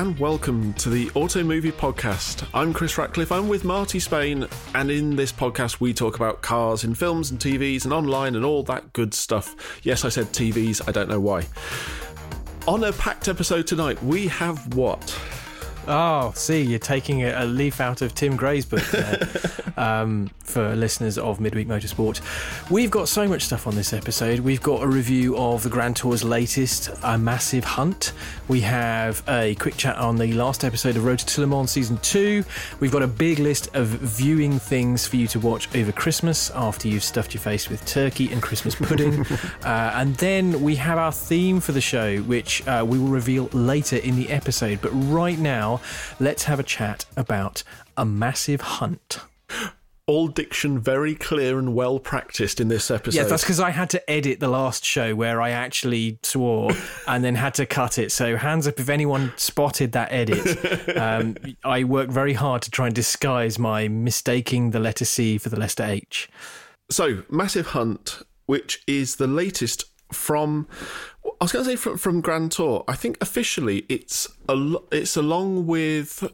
and welcome to the Auto Movie Podcast. I'm Chris Ratcliffe, I'm with Marty Spain, and in this podcast we talk about cars in films and TVs and online and all that good stuff. Yes, I said TVs, I don't know why. On a packed episode tonight, we have what? Oh, see, you're taking a leaf out of Tim Gray's book there, for listeners of Midweek Motorsport. We've got so much stuff on this episode. We've got a review of the Grand Tour's latest, A Massive Hunt. We have a quick chat on the last episode of Road to Le Mans Season 2. We've got a big list of viewing things for you to watch over Christmas after you've stuffed your face with turkey and Christmas pudding. And then we have our theme for the show, which we will reveal later in the episode. But right now, let's have a chat about A Massive Hunt. All diction very clear and well practiced in this episode. Yeah, that's because I had to edit the last show where I actually swore and then had to cut it. So hands up if anyone spotted that edit. I worked very hard to try and disguise my mistaking the letter C for the letter H. So Massive Hunt, which is the latest from... I was going to say from Grand Tour. I think officially it's along with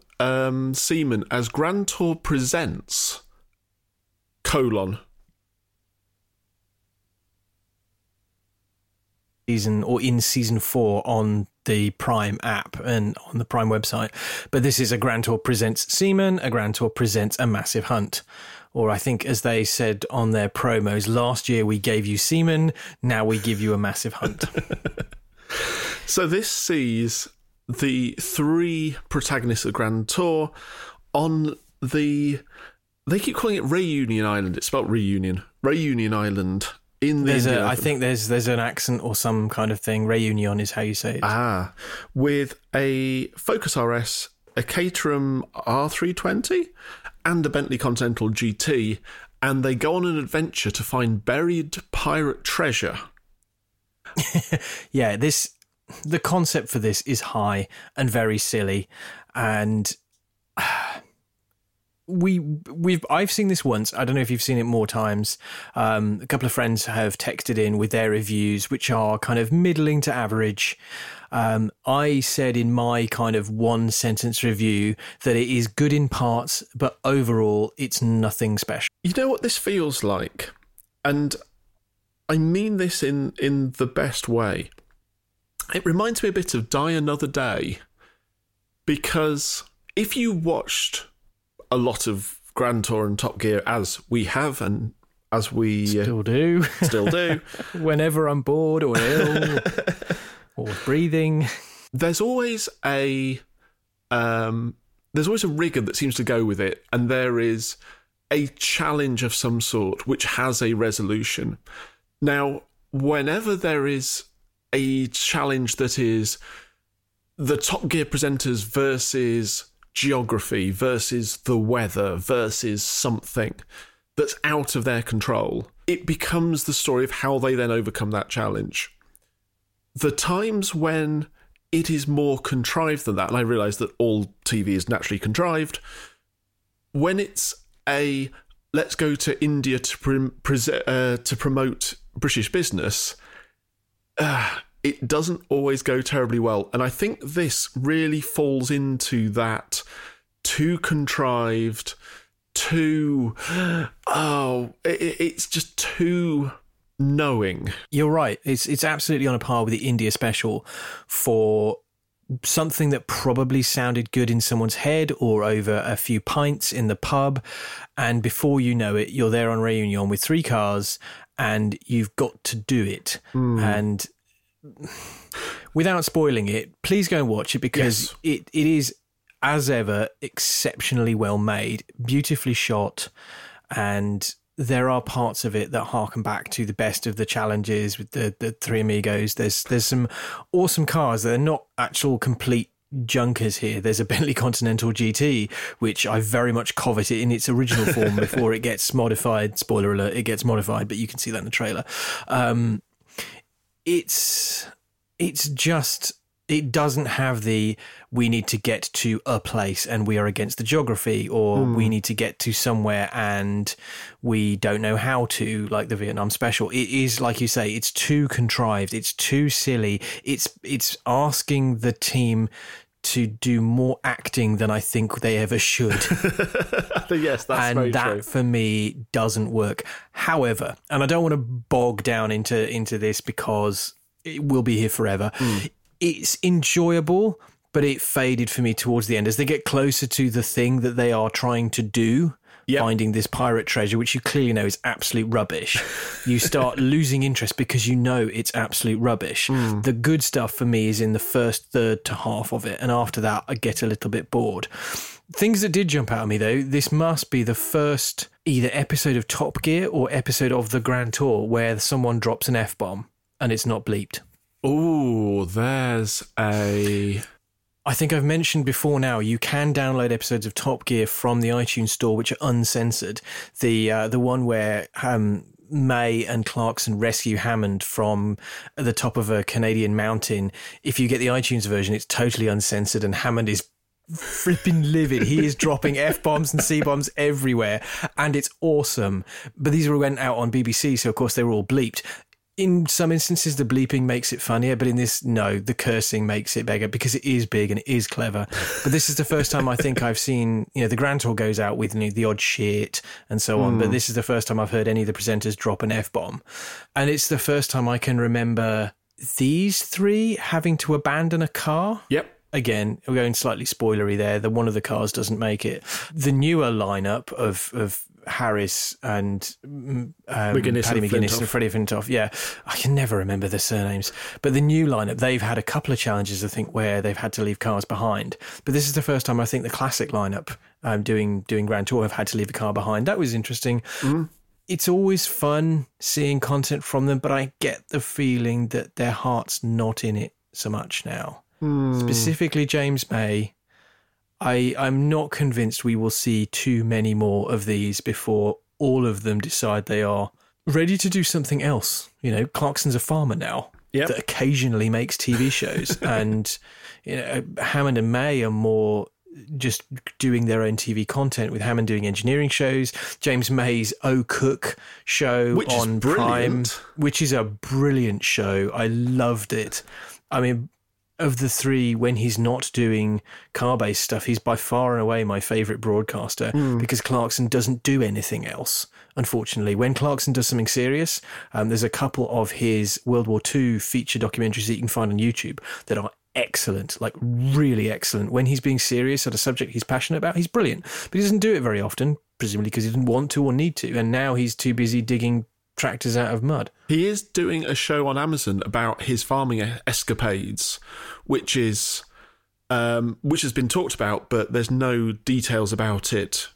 Seaman as Grand Tour Presents : season or in season 4 on the Prime app and on the Prime website. But this is a Grand Tour Presents Seaman, a Grand Tour Presents A Massive Hunt. Or I think, as they said on their promos, last year we gave you Seaman, now we give you A Massive Hunt. So this sees the three protagonists of Grand Tour on the... They keep calling it Reunion Island. It's spelled Reunion. Reunion Island. I think there's an accent or some kind of thing. Reunion is how you say it. Ah. With a Focus RS, a Caterham R320... and a Bentley Continental GT, and they go on an adventure to find buried pirate treasure. Yeah, the concept for this is high and very silly, and I've seen this once. I don't know if you've seen it more times. A couple of friends have texted in with their reviews, which are kind of middling to average. I said in my kind of one sentence review that it is good in parts, but overall it's nothing special. You know what this feels like? And I mean this in the best way. It reminds me a bit of Die Another Day, because if you watched a lot of Grand Tour and Top Gear, as we have and as we still do whenever I'm bored or ill or breathing, there's always a rigor that seems to go with it, and there is a challenge of some sort which has a resolution. Now, whenever there is a challenge that is the Top Gear presenters versus geography versus the weather versus something that's out of their control, it becomes the story of how they then overcome that challenge. The times when it is more contrived than that, and I realise that all TV is naturally contrived, when it's a let's go to India to promote British business, it doesn't always go terribly well. And I think this really falls into that too contrived, it's just too... knowing. You're right. It's absolutely on a par with the India special for something that probably sounded good in someone's head or over a few pints in the pub, and before you know it, you're there on Reunion with three cars and you've got to do it. And without spoiling it, please go and watch it, because it is, as ever, exceptionally well made, beautifully shot, and there are parts of it that harken back to the best of the challenges with the Three Amigos. There's some awesome cars. They're not actual complete junkers here. There's a Bentley Continental GT, which I very much covet in its original form before it gets modified. Spoiler alert, it gets modified, but you can see that in the trailer. It's just... It doesn't have the, we need to get to a place and we are against the geography, or we need to get to somewhere and we don't know how to, like the Vietnam special. It is, like you say, it's too contrived. It's too silly. It's asking the team to do more acting than I think they ever should. Yes, that's very true. And that, for me, doesn't work. However, and I don't want to bog down into this because it will be here forever. Mm. It's enjoyable, but it faded for me towards the end. As they get closer to the thing that they are trying to do, yep, finding this pirate treasure, which you clearly know is absolute rubbish, you start losing interest because you know it's absolute rubbish. Mm. The good stuff for me is in the first third to half of it, and after that I get a little bit bored. Things that did jump out at me, though, this must be the first either episode of Top Gear or episode of the Grand Tour where someone drops an F-bomb and it's not bleeped. Oh, there's a... I think I've mentioned before now, you can download episodes of Top Gear from the iTunes store, which are uncensored. The one where May and Clarkson rescue Hammond from the top of a Canadian mountain. If you get the iTunes version, it's totally uncensored, and Hammond is fripping livid. He is dropping F-bombs and C-bombs everywhere, and it's awesome. But these went out on BBC, so of course they were all bleeped. In some instances, the bleeping makes it funnier, but in this, no, the cursing makes it bigger because it is big and it is clever. But this is the first time I think I've seen, you know, the Grand Tour goes out with, you know, the odd shit and so on, but this is the first time I've heard any of the presenters drop an F-bomb. And it's the first time I can remember these three having to abandon a car. Yep. Again, we're going slightly spoilery there. The one of the cars doesn't make it. The newer lineup of Harris and McGuinness and Freddie Flintoff. Yeah, I can never remember the surnames. But the new lineup, they've had a couple of challenges, I think, where they've had to leave cars behind. But this is the first time I think the classic lineup doing Grand Tour have had to leave a car behind. That was interesting. Mm. It's always fun seeing content from them, but I get the feeling that their heart's not in it so much now. Mm. Specifically James May. I'm not convinced we will see too many more of these before all of them decide they are ready to do something else. You know, Clarkson's a farmer now, yep, that occasionally makes TV shows. And, you know, Hammond and May are more just doing their own TV content, with Hammond doing engineering shows, James May's O Cook show which on Prime, which is a brilliant show. I loved it. I mean... Of the three, when he's not doing car-based stuff, he's by far and away my favourite broadcaster because Clarkson doesn't do anything else, unfortunately. When Clarkson does something serious, there's a couple of his World War II feature documentaries that you can find on YouTube that are excellent, like really excellent. When he's being serious at a subject he's passionate about, he's brilliant. But he doesn't do it very often, presumably because he didn't want to or need to, and now he's too busy digging tractors out of mud. He is doing a show on Amazon about his farming escapades, which has been talked about, but there's no details about it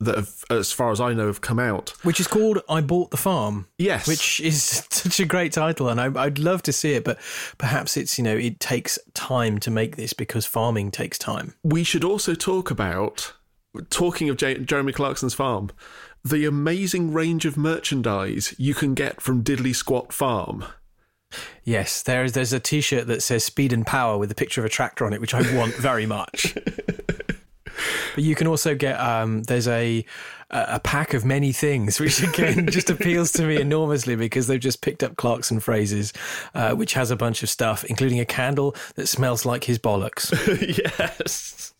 that have, as far as I know, have come out. Which is called I Bought the Farm. Yes. Which is such a great title, and I'd love to see it, but perhaps it's, you know, it takes time to make this because farming takes time. We should also talk about, talking of Jeremy Clarkson's farm, the amazing range of merchandise you can get from Diddley Squat Farm. Yes, there's a T-shirt that says Speed and Power with a picture of a tractor on it, which I want very much. But you can also get, there's a pack of many things, which again just appeals to me enormously because they've just picked up Clarkson phrases, which has a bunch of stuff, including a candle that smells like his bollocks. Yes.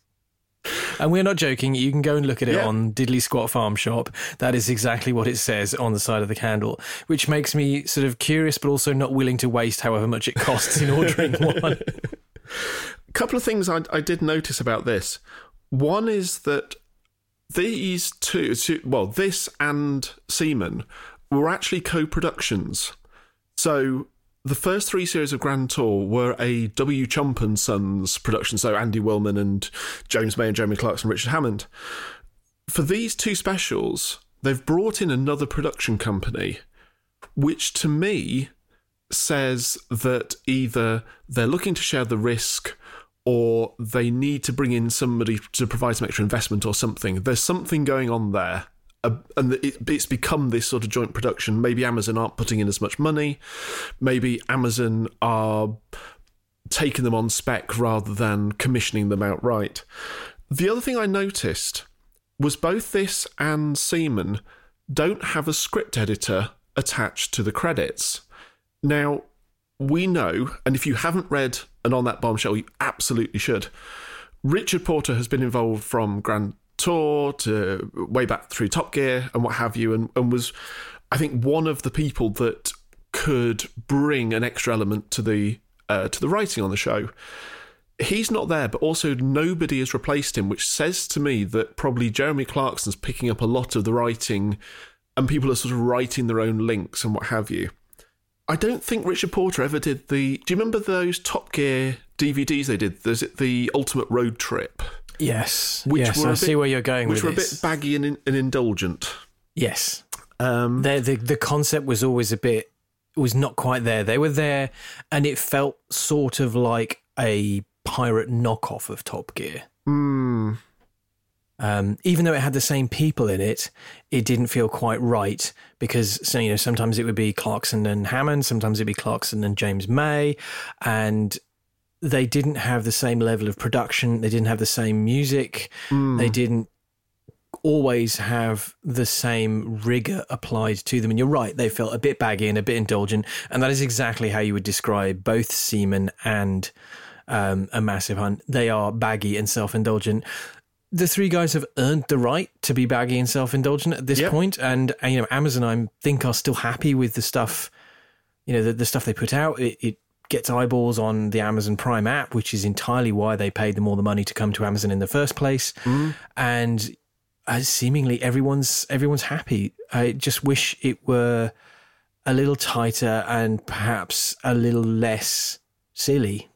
And we're not joking. You can go and look at it on Diddley Squat Farm Shop. That is exactly what it says on the side of the candle, which makes me sort of curious, but also not willing to waste however much it costs in ordering one. A couple of things I did notice about this. One is that these two, well, this and Seaman were actually co-productions. So the first three series of Grand Tour were a W. Chump and Sons production, so Andy Willman and James May and Jeremy Clarkson, Richard Hammond. For these two specials, they've brought in another production company, which to me says that either they're looking to share the risk or they need to bring in somebody to provide some extra investment or something. There's something going on there. And it's become this sort of joint production. Maybe Amazon aren't putting in as much money. Maybe Amazon are taking them on spec rather than commissioning them outright. The other thing I noticed was both this and Seaman don't have a script editor attached to the credits. Now, we know, and if you haven't read an On That Bombshell, you absolutely should, Richard Porter has been involved from Grand Tour to way back through Top Gear and what have you, and was, I think, one of the people that could bring an extra element to the writing on the show. He's not there, but also nobody has replaced him, which says to me that probably Jeremy Clarkson's picking up a lot of the writing and people are sort of writing their own links and what have you. I don't think Richard Porter ever did the... Do you remember those Top Gear DVDs they did? There's the Ultimate Road Trip. Yes. I see where you're going with this. Which were a bit baggy and indulgent. Yes. The concept was always a bit... was not quite there. They were there, and it felt sort of like a pirate knockoff of Top Gear. Mm. Even though it had the same people in it, it didn't feel quite right because, so, you know, sometimes it would be Clarkson and Hammond, sometimes it'd be Clarkson and James May, and they didn't have the same level of production. They didn't have the same music. Mm. They didn't always have the same rigour applied to them. And you're right, they felt a bit baggy and a bit indulgent, and that is exactly how you would describe both Seaman and A Massive Hunt. They are baggy and self-indulgent. The three guys have earned the right to be baggy and self-indulgent at this point. And, you know, Amazon, I think, are still happy with the stuff, you know, the stuff they put out. It gets eyeballs on the Amazon Prime app, which is entirely why they paid them all the money to come to Amazon in the first place. Mm. And seemingly everyone's happy. I just wish it were a little tighter and perhaps a little less silly.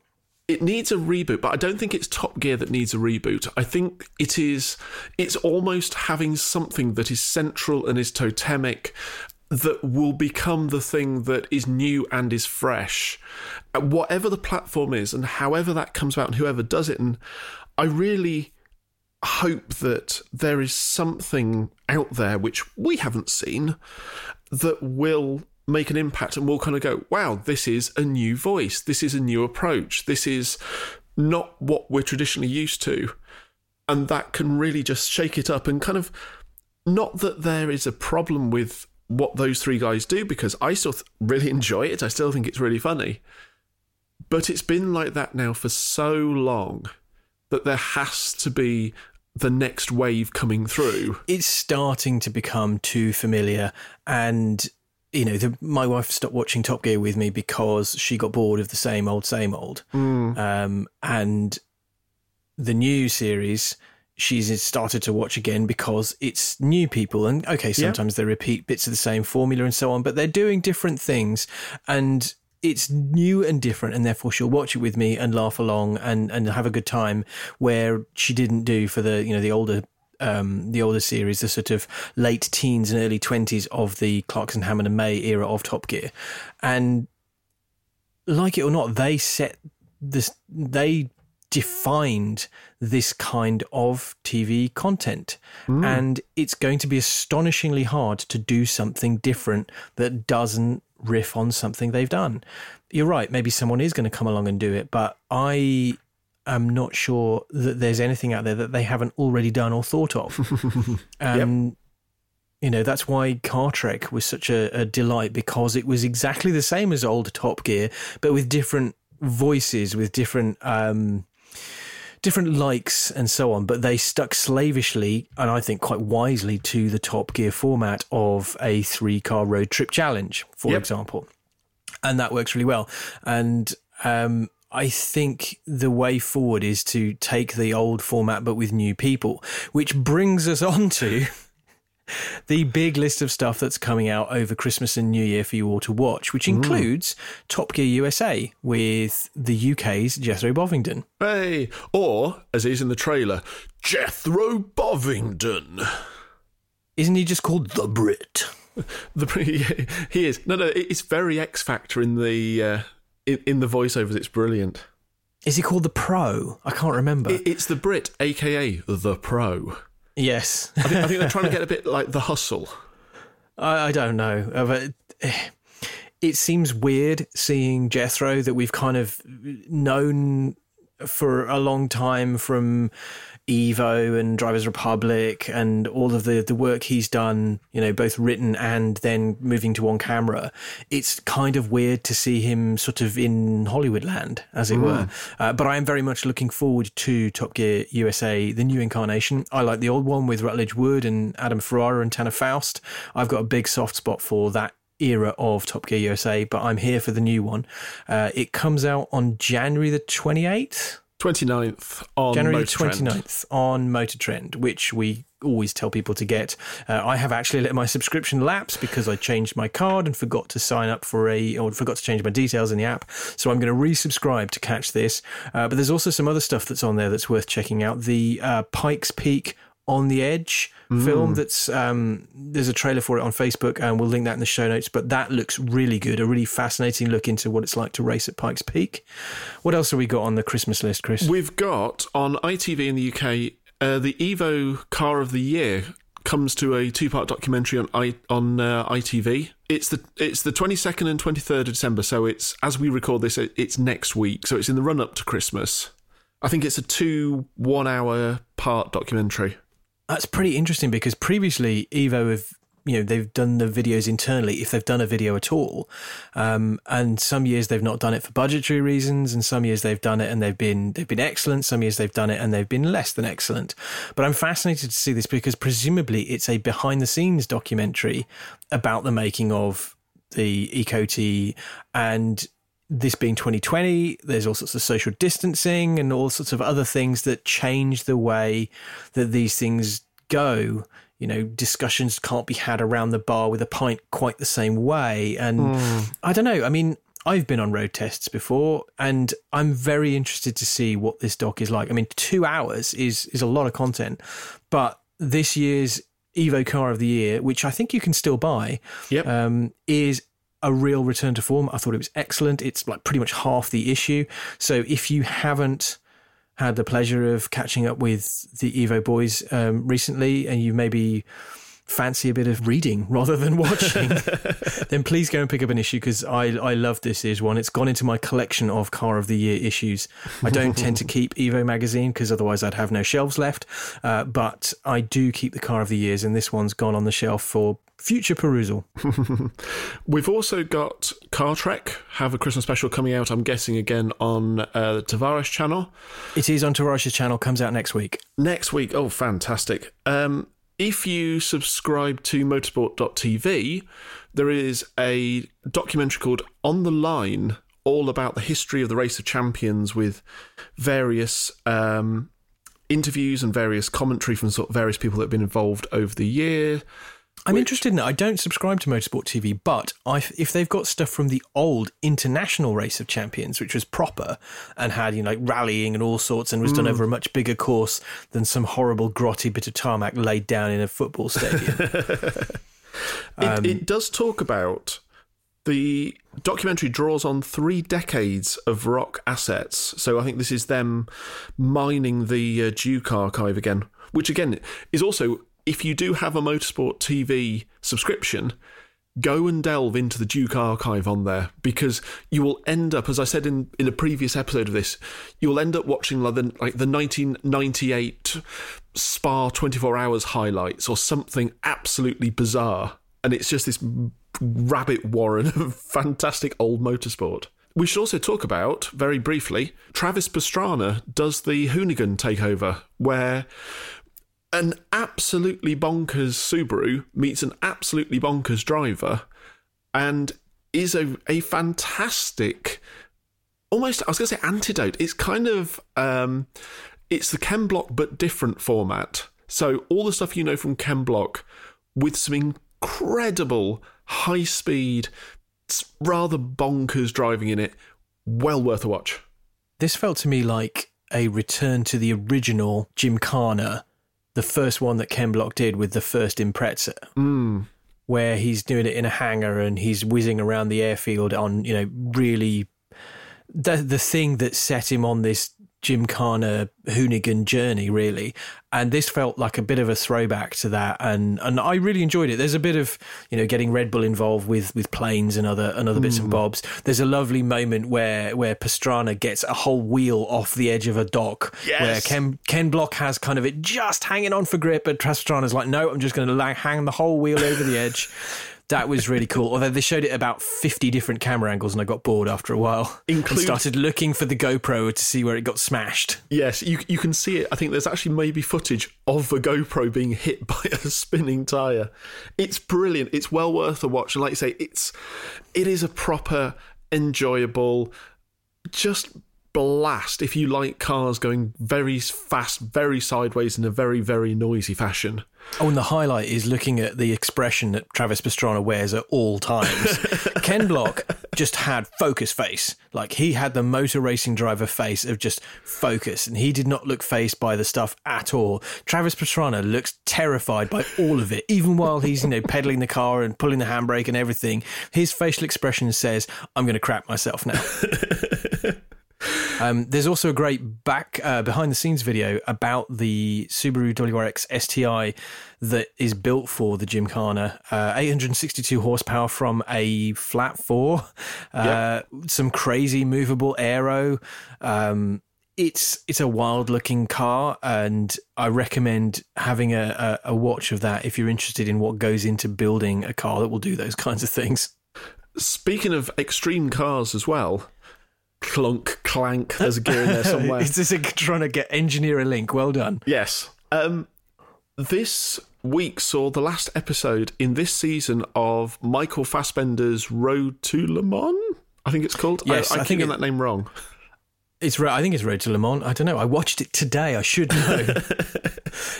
It needs a reboot, but I don't think it's Top Gear that needs a reboot. I think it's almost having something that is central and is totemic that will become the thing that is new and is fresh. Whatever the platform is and however that comes about and whoever does it. And I really hope that there is something out there which we haven't seen that will make an impact and we'll kind of go, wow, this is a new voice. This is a new approach. This is not what we're traditionally used to. And that can really just shake it up and kind of, not that there is a problem with what those three guys do, because I still really enjoy it. I still think it's really funny. But it's been like that now for so long that there has to be the next wave coming through. It's starting to become too familiar, and you know, my wife stopped watching Top Gear with me because she got bored of the same old. Mm. And the new series, she's started to watch again because it's new people. And, okay, sometimes they repeat bits of the same formula and so on, but they're doing different things. And it's new and different, and therefore she'll watch it with me and laugh along and have a good time, where she didn't do for the, you know, the older series, the sort of late teens and early 20s of the Clarkson, Hammond and May era of Top Gear. And like it or not, they defined this kind of TV content. Mm. And it's going to be astonishingly hard to do something different that doesn't riff on something they've done. You're right, maybe someone is going to come along and do it, but I'm not sure that there's anything out there that they haven't already done or thought of. You know, that's why Car Trek was such a delight, because it was exactly the same as old Top Gear, but with different voices, with different likes and so on. But they stuck slavishly, and I think quite wisely, to the Top Gear format of a 3-car road trip challenge, for example. And that works really well. And I think the way forward is to take the old format but with new people, which brings us on to the big list of stuff that's coming out over Christmas and New Year for you all to watch, which includes Top Gear USA with the UK's Jethro Bovingdon. Hey, or, as he's in the trailer, Jethro Bovingdon. Isn't he just called The Brit? He is. No, it's very X Factor in the... In the voiceovers, it's brilliant. Is he called The Pro? I can't remember. It's The Brit, a.k.a. The Pro. Yes. I think they're trying to get a bit like The Hustle. I don't know. But it seems weird seeing Jethro, that we've kind of known for a long time from Evo and Drivers Republic and all of the work he's done, you know, both written and then moving to on camera, it's kind of weird to see him sort of in Hollywood land, as it were. But I am very much looking forward to Top Gear USA, the new incarnation. I like the old one with Rutledge Wood and Adam Ferrara and Tanner Faust. I've got a big soft spot for that era of Top Gear USA, but I'm here for the new one. It comes out on January the 28th? 29th on January 29th on Motor Trend, which we always tell people to get. I have actually let my subscription lapse because I changed my card and forgot to sign up for or forgot to change my details in the app. So I'm going to resubscribe to catch this. But there's also some other stuff that's on there that's worth checking out. The Pikes Peak On the Edge film that's there's a trailer for it on Facebook and we'll link that in the show notes, but that looks really good, a really fascinating look into what it's like to race at Pikes Peak. What else have we got on the Christmas list, Chris? We've got on ITV in the UK the Evo Car of the Year comes to a two-part documentary on ITV. It's the 22nd and 23rd of December, so it's, as we record this, it's next week, so it's in the run-up to Christmas. I think it's a 2 one-hour part documentary. That's pretty interesting because previously Evo have, you know, they've done the videos internally, if they've done a video at all. And some years they've not done it for budgetary reasons, and some years they've done it and they've been excellent. Some years they've done it and they've been less than excellent. But I'm fascinated to see this because presumably it's a behind the scenes documentary about the making of the EcoT, and this being 2020, there's all sorts of social distancing and all sorts of other things that change the way that these things go. You know, discussions can't be had around the bar with a pint quite the same way. And I don't know. I mean, I've been on road tests before and I'm very interested to see what this doc is like. I mean, 2 hours is a lot of content, but this year's Evo Car of the Year, which I think you can still buy, is a real return to form. I thought it was excellent. It's like pretty much half the issue. So if you haven't had the pleasure of catching up with the Evo boys recently, and you maybe fancy a bit of reading rather than watching, then please go and pick up an issue, because I love this year's one. It's gone into my collection of Car of the Year issues. I don't tend to keep Evo magazine because otherwise I'd have no shelves left, but I do keep the Car of the Years, and this one's gone on the shelf for future perusal. We've also got Car Trek have a Christmas special coming out, I'm guessing again on the Tavares channel. It is on Tavares' channel, comes out next week. Oh, fantastic. If you subscribe to motorsport.tv, there is a documentary called On the Line, all about the history of the Race of Champions, with various interviews and various commentary from sort of various people that have been involved over the year. I'm interested in that. I don't subscribe to Motorsport TV, but if they've got stuff from the old International Race of Champions, which was proper and had, you know, like rallying and all sorts, and was done over a much bigger course than some horrible grotty bit of tarmac laid down in a football stadium. It does talk about, the documentary draws on 3 decades of rock assets. So I think this is them mining the Duke archive again, which again is also, if you do have a Motorsport TV subscription, go and delve into the Duke archive on there, because you will end up, as I said in a previous episode of this, you will end up watching like the 1998 Spa 24 Hours highlights or something absolutely bizarre. And it's just this rabbit warren of fantastic old motorsport. We should also talk about, very briefly, Travis Pastrana does the Hoonigan takeover, where an absolutely bonkers Subaru meets an absolutely bonkers driver, and is a fantastic, almost, I was going to say antidote. It's kind of, it's the Ken Block but different format. So all the stuff you know from Ken Block with some incredible high-speed, rather bonkers driving in it, well worth a watch. This felt to me like a return to the original Gymkhana, the first one that Ken Block did with the first Impreza, where he's doing it in a hangar and he's whizzing around the airfield on, you know, really the thing that set him on this Gymkhana hoonigan journey, really. And this felt like a bit of a throwback to that, and I really enjoyed it. There's a bit of, you know, getting Red Bull involved with planes and other bits and bobs. There's a lovely moment where Pastrana gets a whole wheel off the edge of a dock, where Ken Block has kind of it just hanging on for grip, but Pastrana's like, no, I'm just going to hang the whole wheel over the edge. That was really cool. Although they showed it about 50 different camera angles, and I got bored after a while. And started looking for the GoPro to see where it got smashed. Yes, you can see it. I think there's actually maybe footage of the GoPro being hit by a spinning tyre. It's brilliant. It's well worth a watch. And like you say, it is a proper, enjoyable, just blast if you like cars going very fast, very sideways in a very, very noisy fashion. Oh, and the highlight is looking at the expression that Travis Pastrana wears at all times. Ken Block just had focus face. Like, he had the motor racing driver face of just focus, and he did not look faced by the stuff at all. Travis Pastrana looks terrified by all of it, even while he's, you know, pedaling the car and pulling the handbrake and everything. His facial expression says, I'm going to crap myself now. There's also a great behind-the-scenes video about the Subaru WRX STI that is built for the Gymkhana. 862 horsepower from a flat four. Some crazy movable aero. It's a wild-looking car, and I recommend having a watch of that if you're interested in what goes into building a car that will do those kinds of things. Speaking of extreme cars as well... Clunk, clank, there's a gear in there somewhere. Is this trying to engineer a link? Well done. Yes. This week saw the last episode in this season of Michael Fassbender's Road to Le Mans, I think it's called. Yes, I think I'm getting that name wrong. I think it's Road to Le Mans. I don't know. I watched it today. I should know.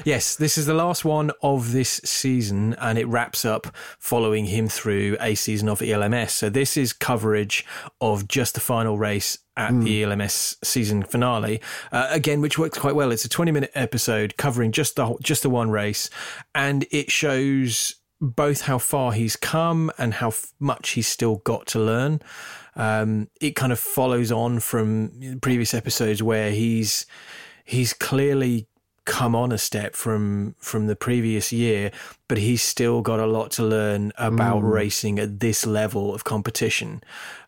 Yes, this is the last one of this season, and it wraps up following him through a season of ELMS. So this is coverage of just the final race at the ELMS season finale, again, which works quite well. It's a 20-minute episode covering just the one race, and it shows both how far he's come and how much he's still got to learn. It kind of follows on from previous episodes where he's clearly come on a step from the previous year, but he's still got a lot to learn about racing at this level of competition.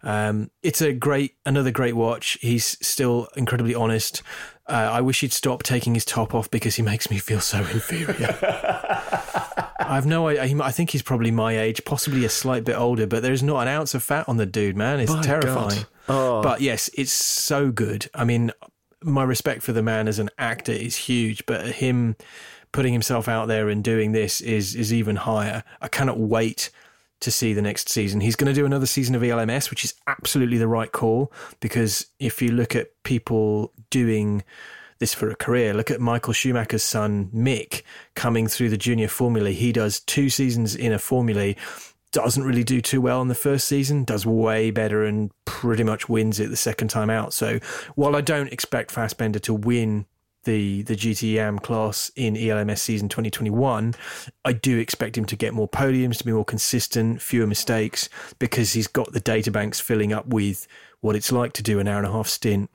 It's another great watch. He's still incredibly honest. I wish he'd stop taking his top off because he makes me feel so inferior. I think he's probably my age, possibly a slight bit older, but there's not an ounce of fat on the dude, man. It's terrifying. Oh. But yes, it's so good. I mean, my respect for the man as an actor is huge, but him putting himself out there and doing this is even higher. I cannot wait to see the next season. He's going to do another season of ELMS, which is absolutely the right call, because if you look at people doing this for a career, look at Michael Schumacher's son, Mick, coming through the junior formula. He does 2 seasons in a formula, doesn't really do too well in the first season, does way better and pretty much wins it the second time out. So while I don't expect Fassbender to win the GTM class in ELMS season 2021, I do expect him to get more podiums, to be more consistent, fewer mistakes, because he's got the databanks filling up with what it's like to do an hour-and-a-half stint,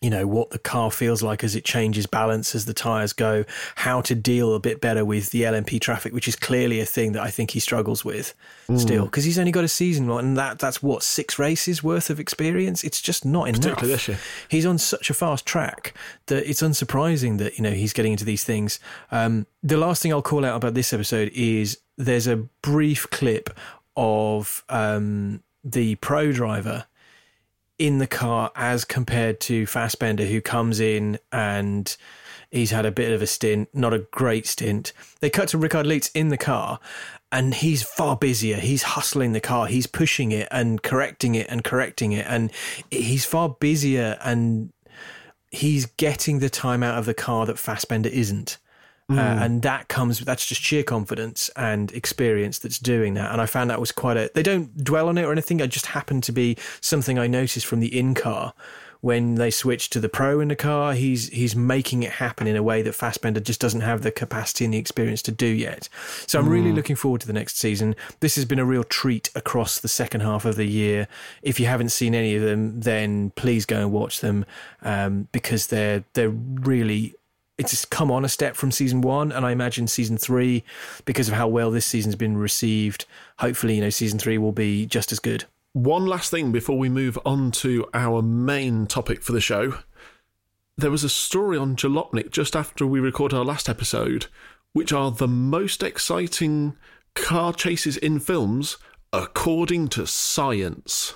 you know, what the car feels like as it changes balance, as the tyres go, how to deal a bit better with the LMP traffic, which is clearly a thing that I think he struggles with still, because he's only got a season, and that's what, 6 races worth of experience? It's just not enough. This year. He's on such a fast track that it's unsurprising that, you know, he's getting into these things. The last thing I'll call out about this episode is there's a brief clip of the pro driver in the car as compared to Fassbender, who comes in and he's had a bit of a stint, not a great stint. They cut to Ricard Leitz in the car, and he's far busier. He's hustling the car. He's pushing it and correcting it and correcting it. And he's far busier, and he's getting the time out of the car that Fassbender isn't. And that's just sheer confidence and experience that's doing that. And I found that was they don't dwell on it or anything. It just happened to be something I noticed from the in-car when they switch to the pro in the car, he's making it happen in a way that Fassbender just doesn't have the capacity and the experience to do yet. So I'm really looking forward to the next season. This has been a real treat across the second half of the year. If you haven't seen any of them, then please go and watch them, because they're really... It's come on a step from season one, and I imagine season three, because of how well this season's been received, hopefully, you know, season three will be just as good. One last thing before we move on to our main topic for the show. There was a story on Jalopnik just after we recorded our last episode, which are the most exciting car chases in films, according to science.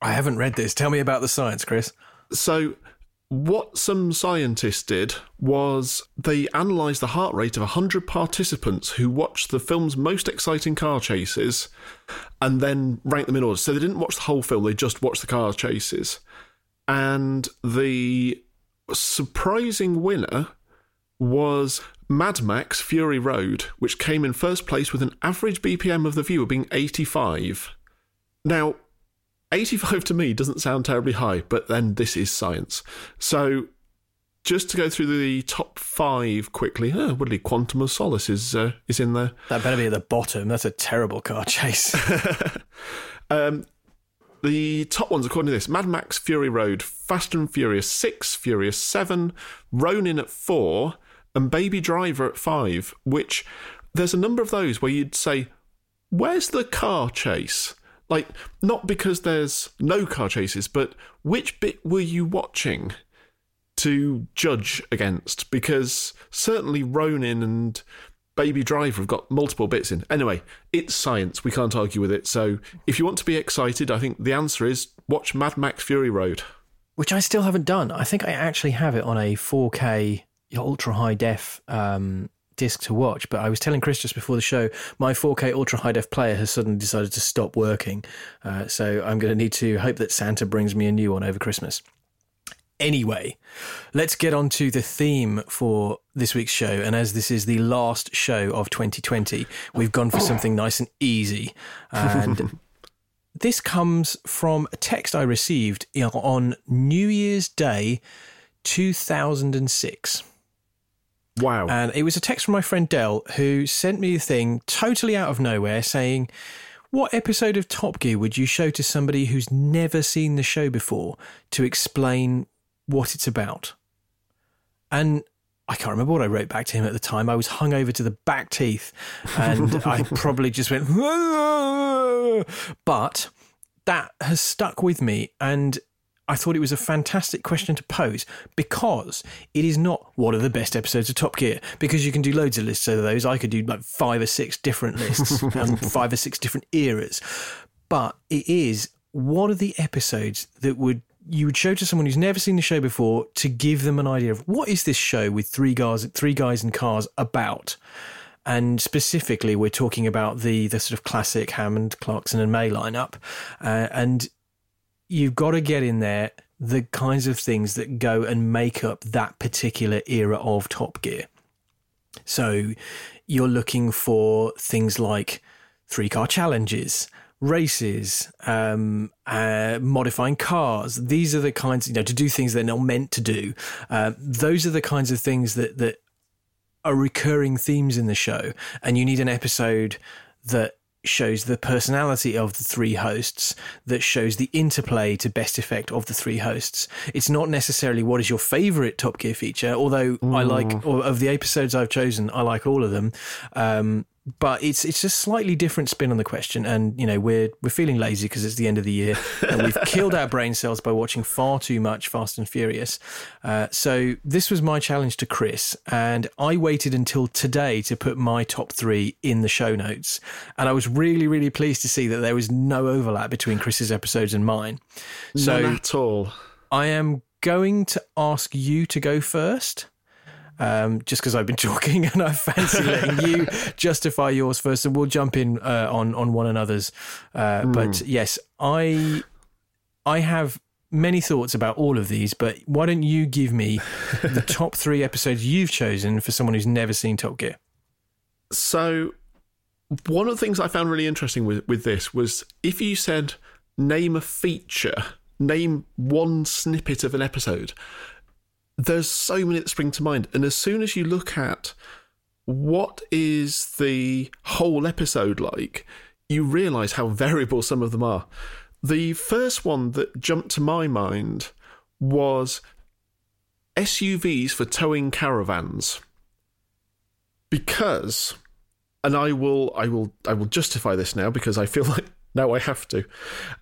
I haven't read this. Tell me about the science, Chris. So... what some scientists did was they analysed the heart rate of 100 participants who watched the film's most exciting car chases and then ranked them in order. So they didn't watch the whole film, they just watched the car chases. And the surprising winner was Mad Max: Fury Road, which came in first place with an average BPM of the viewer being 85. Now... 85 to me doesn't sound terribly high, but then this is science. So just to go through the top five quickly, Woodley Quantum of Solace is in there. That better be at the bottom. That's a terrible car chase. The top ones, according to this, Mad Max Fury Road, Fast and Furious 6, Furious 7, Ronin at 4, and Baby Driver at 5, which there's a number of those where you'd say, where's the car chase? Like, not because there's no car chases, but which bit were you watching to judge against? Because certainly Ronin and Baby Driver have got multiple bits in. Anyway, it's science. We can't argue with it. So if you want to be excited, I think the answer is watch Mad Max Fury Road. Which I still haven't done. I think I actually have it on a 4K ultra high def disc to watch, but I was telling Chris just before the show, my 4K ultra high def player has suddenly decided to stop working, so I'm going to need to hope that Santa brings me a new one over Christmas. Anyway, let's get on to the theme for this week's show, and as this is the last show of 2020, we've gone for something nice and easy, and this comes from a text I received on New Year's Day 2006. Wow. And it was a text from my friend Del, who sent me a thing totally out of nowhere saying, what episode of Top Gear would you show to somebody who's never seen the show before to explain what it's about? And I can't remember what I wrote back to him at the time. I was hungover to the back teeth and I probably just went, whoa! But that has stuck with me, and I thought it was a fantastic question to pose, because it is not what are the best episodes of Top Gear, because you can do loads of lists of those. I could do like 5 or 6 different lists and 5 or 6 different eras. But it is, what are the episodes that you would show to someone who's never seen the show before to give them an idea of what is this show with three guys and cars about? And specifically, we're talking about the sort of classic Hammond, Clarkson and May lineup. And you've got to get in there the kinds of things that go and make up that particular era of Top Gear. So you're looking for things like 3-car challenges, races, modifying cars. These are the kinds, you know, to do things they're not meant to do. Those are the kinds of things that are recurring themes in the show. And you need an episode that shows the personality of the three hosts, that shows the interplay to best effect of the three hosts. It's not necessarily what is your favourite Top Gear feature, although of the episodes I've chosen, I like all of them. But it's a slightly different spin on the question, and you know we're feeling lazy because it's the end of the year and we've killed our brain cells by watching far too much Fast and Furious. So this was my challenge to Chris, and I waited until today to put my top 3 in the show notes, and I was really, really pleased to see that there was no overlap between Chris's episodes and mine. So none at all. I am going to ask you to go first. Just because I've been talking and I fancy letting you justify yours first, and we'll jump in on one another's. But yes, I have many thoughts about all of these, but why don't you give me the top 3 episodes you've chosen for someone who's never seen Top Gear? So one of the things I found really interesting with this was if you said name a feature name one snippet of an episode. There's so many that spring to mind. And as soon as you look at what is the whole episode like, you realise how variable some of them are. The first one that jumped to my mind was SUVs for towing caravans. Because, and I will justify this now because I feel like now I have to.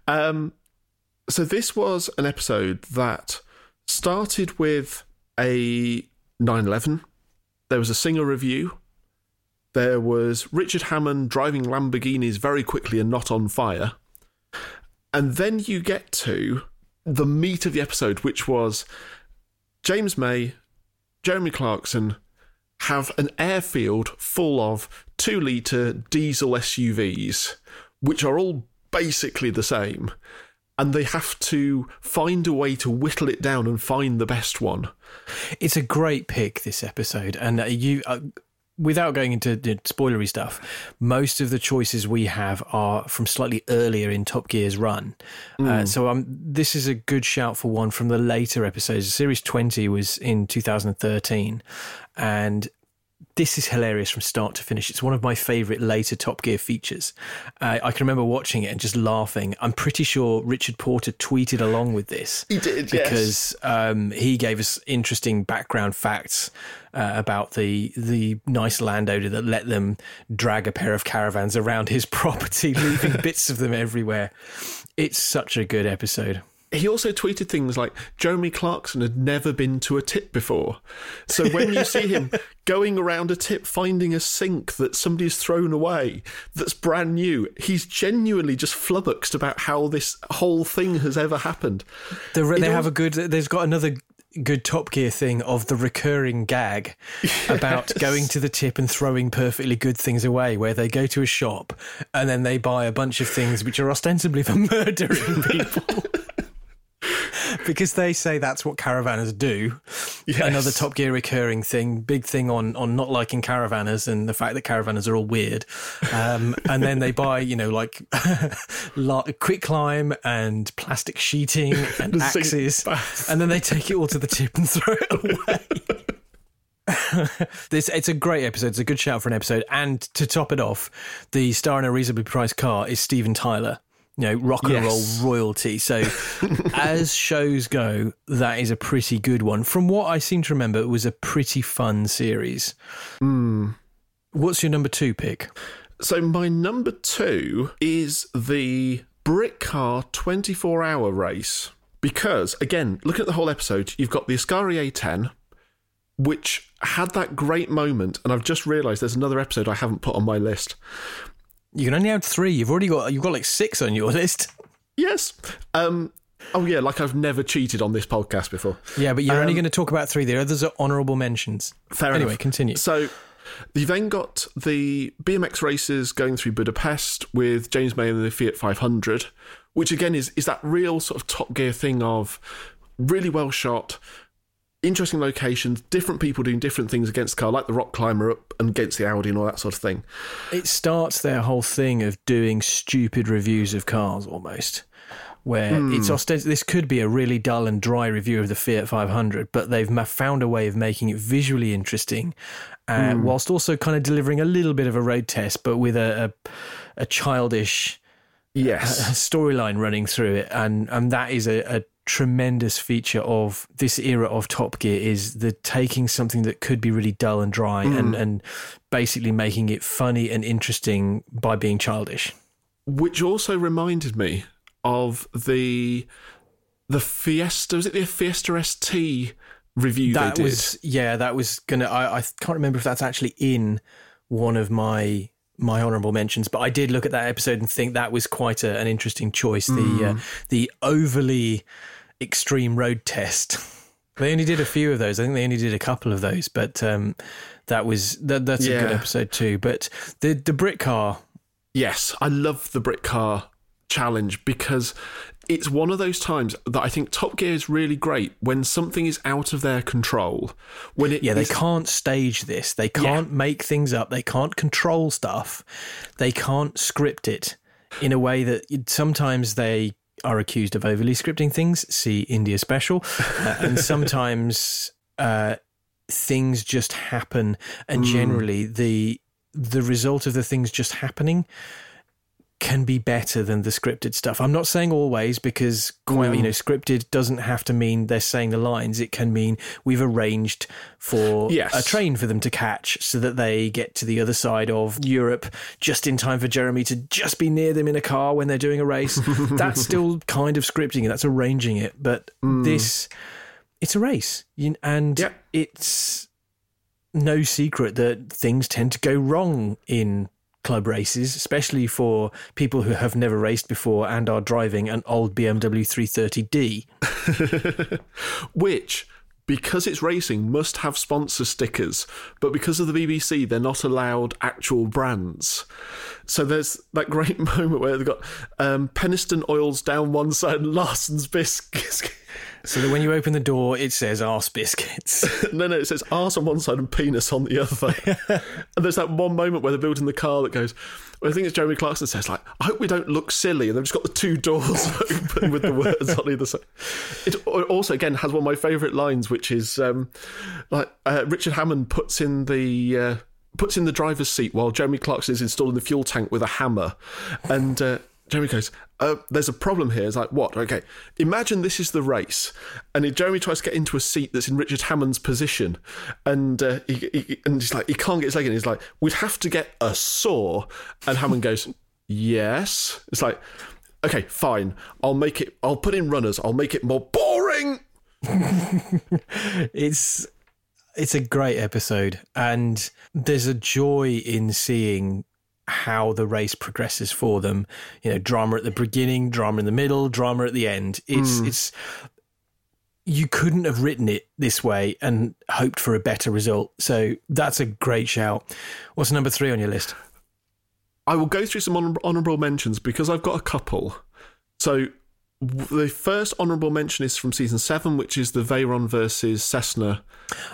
So this was an episode that started with a 911. There was a singer review. There was Richard Hammond driving Lamborghinis very quickly and not on fire. And then you get to the meat of the episode, which was James May, Jeremy Clarkson have an airfield full of 2-litre diesel SUVs, which are all basically the same. And they have to find a way to whittle it down and find the best one. It's a great pick, this episode. And without going into spoilery stuff, most of the choices we have are from slightly earlier in Top Gear's run. So this is a good shout for one from the later episodes. Series 20 was in 2013. And this is hilarious from start to finish. It's one of my favourite later Top Gear features. I can remember watching it and just laughing. I'm pretty sure Richard Porter tweeted along with this. He did, because, yes. He gave us interesting background facts about the nice landowner that let them drag a pair of caravans around his property, leaving bits of them everywhere. It's such a good episode. He also tweeted things like Jeremy Clarkson had never been to a tip before. So when you see him going around a tip, finding a sink that somebody's thrown away that's brand new, he's genuinely just flummoxed about how this whole thing has ever happened. They've got another good Top Gear thing of the recurring gag about going to the tip and throwing perfectly good things away, where they go to a shop and then they buy a bunch of things which are ostensibly for murdering people. Because they say that's what caravanners do. Yes. Another Top Gear recurring thing, big thing on not liking caravanners and the fact that caravanners are all weird. And then they buy, like quick climb and plastic sheeting and axes. And then they take it all to the tip and throw it away. It's a great episode. It's a good shout for an episode. And to top it off, the star in a reasonably priced car is Steven Tyler. Rock and roll royalty. So as shows go, that is a pretty good one. From what I seem to remember, it was a pretty fun series. What's your number two pick? So my number two is the Brick Car 24-hour race. Because, again, look at the whole episode. You've got the Ascari A10, which had that great moment. And I've just realised there's another episode I haven't put on my list. You can only have three. You've got like six on your list. Yes. Like I've never cheated on this podcast before. Yeah, but you're only going to talk about three. The others are honourable mentions. Fair enough. Anyway, continue. So you then got the BMX races going through Budapest with James May and the Fiat 500, which again is that real sort of Top Gear thing of really well shot, interesting locations, different people doing different things against the car, like the rock climber up and against the Audi and all that sort of thing. It starts their whole thing of doing stupid reviews of cars almost, where this could be a really dull and dry review of the Fiat 500, but they've found a way of making it visually interesting whilst also kind of delivering a little bit of a road test, but with a childish storyline running through it. And that is a tremendous feature of this era of Top Gear, is the taking something that could be really dull and dry and basically making it funny and interesting by being childish. Which also reminded me of the Fiesta, was it the Fiesta ST review that they did? I can't remember if that's actually in one of my honourable mentions, but I did look at that episode and think that was quite an interesting choice. The overly extreme road test. They only did a few of those. I think they only did a couple of those, but that's a good episode too. But the Brick Car. Yes, I love the Brick Car challenge because it's one of those times that I think Top Gear is really great when something is out of their control. When they can't stage this. They can't make things up. They can't control stuff. They can't script it in a way that sometimes they are accused of overly scripting things, see India Special, and sometimes things just happen, and generally the result of the things just happening can be better than the scripted stuff. I'm not saying always, because scripted doesn't have to mean they're saying the lines. It can mean we've arranged for a train for them to catch so that they get to the other side of Europe just in time for Jeremy to just be near them in a car when they're doing a race. That's still kind of scripting it. That's arranging it. But it's a race. And it's no secret that things tend to go wrong in club races, especially for people who have never raced before and are driving an old BMW 330D. Which, because it's racing, must have sponsor stickers, but because of the BBC, they're not allowed actual brands. So there's that great moment where they've got Peniston Oils down one side and Larsen's Biscuits. So that when you open the door, it says arse biscuits. No, it says arse on one side and penis on the other. And there's that one moment where they're building the car that goes, well, I think it's Jeremy Clarkson says, like, I hope we don't look silly. And they've just got the two doors open with the words on either side. It also, again, has one of my favourite lines, which is Richard Hammond puts in the driver's seat while Jeremy Clarkson is installing the fuel tank with a hammer. And Jeremy goes, there's a problem here. It's like, what? Okay, imagine this is the race. And Jeremy tries to get into a seat that's in Richard Hammond's position. And he can't get his leg in. He's like, we'd have to get a saw. And Hammond goes, yes. It's like, okay, fine. I'll put in runners. I'll make it more boring. It's a great episode. And there's a joy in seeing how the race progresses for them. You know, drama at the beginning, drama in the middle, drama at the end. It's you couldn't have written it this way and hoped for a better result. So that's a great shout. What's number 3 on your list? I will go through some honourable mentions because I've got a couple. So the first honourable mention is from season 7, which is the Veyron versus Cessna.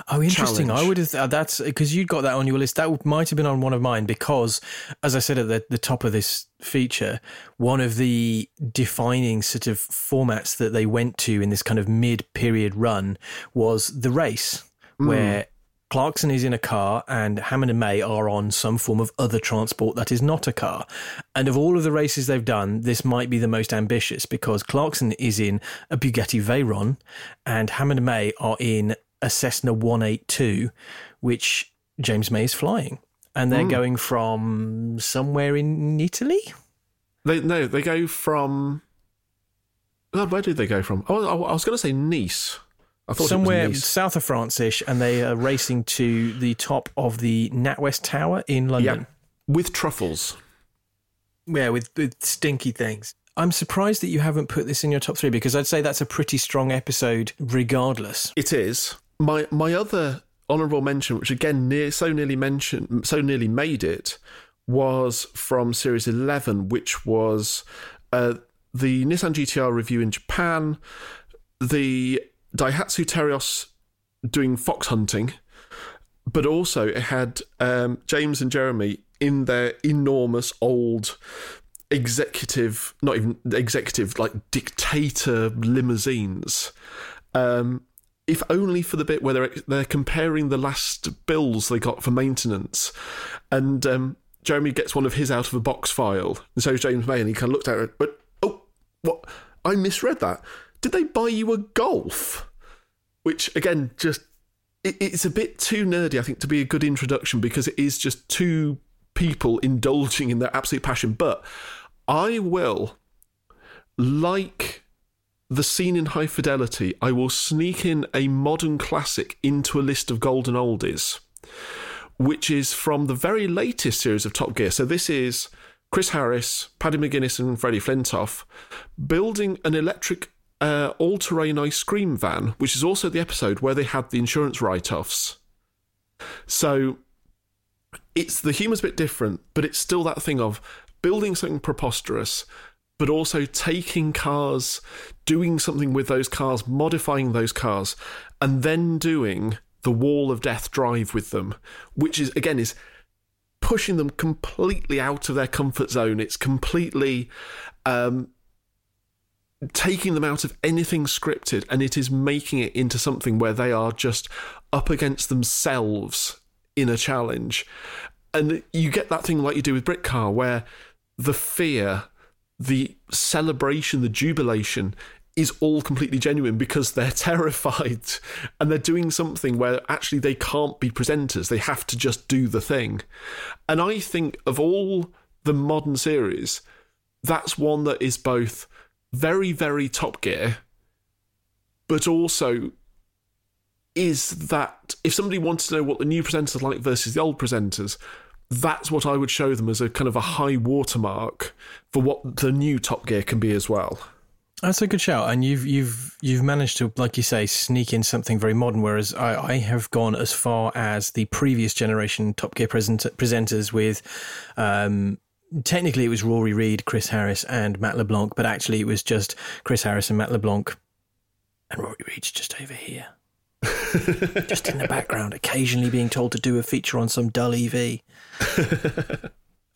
Oh, interesting. Challenge. I would have that's because you got that on your list. That might have been on one of mine because, as I said at the top of this feature, one of the defining sort of formats that they went to in this kind of mid-period run was the race, where Clarkson is in a car and Hammond and May are on some form of other transport that is not a car. And of all of the races they've done, this might be the most ambitious because Clarkson is in a Bugatti Veyron and Hammond and May are in a Cessna 182, which James May is flying. And they're going from somewhere in Italy? They go from... God, where did they go from? I was going to say Nice. Somewhere south of France-ish, and they are racing to the top of the NatWest Tower in London. Yeah. With truffles. Yeah, with stinky things. I'm surprised that you haven't put this in your top 3, because I'd say that's a pretty strong episode regardless. It is. My other honourable mention, which again so nearly made it, was from Series 11, which was the Nissan GTR review in Japan, the Daihatsu Terios doing fox hunting, but also it had James and Jeremy in their enormous old dictator limousines. If only for the bit where they're comparing the last bills they got for maintenance, and Jeremy gets one of his out of a box file, and so James May, and he kind of looked at it, but oh, what? I misread that. Did they buy you a Golf? Which, again, just... It's a bit too nerdy, I think, to be a good introduction because it is just two people indulging in their absolute passion. But I will, like the scene in High Fidelity, I will sneak in a modern classic into a list of golden oldies, which is from the very latest series of Top Gear. So this is Chris Harris, Paddy McGuinness and Freddie Flintoff building an electric... all-terrain ice cream van, which is also the episode where they had the insurance write-offs. So it's the humour's a bit different, but it's still that thing of building something preposterous, but also taking cars, doing something with those cars, modifying those cars, and then doing the Wall of Death drive with them, which is, again, is pushing them completely out of their comfort zone. It's completely... taking them out of anything scripted, and it is making it into something where they are just up against themselves in a challenge. And you get that thing like you do with Brick Car, where the fear, the celebration, the jubilation is all completely genuine because they're terrified and they're doing something where actually they can't be presenters. They have to just do the thing. And I think of all the modern series, that's one that is both very, very Top Gear, but also is that if somebody wanted to know what the new presenters like versus the old presenters, that's what I would show them as a kind of a high watermark for what the new Top Gear can be as well. That's a good shout, and you've managed to, like you say, sneak in something very modern, whereas I have gone as far as the previous generation Top Gear presenters with, technically it was Rory Reid, Chris Harris and Matt LeBlanc, but actually it was just Chris Harris and Matt LeBlanc, and Rory Reid's just over here. Just in the background, occasionally being told to do a feature on some dull EV.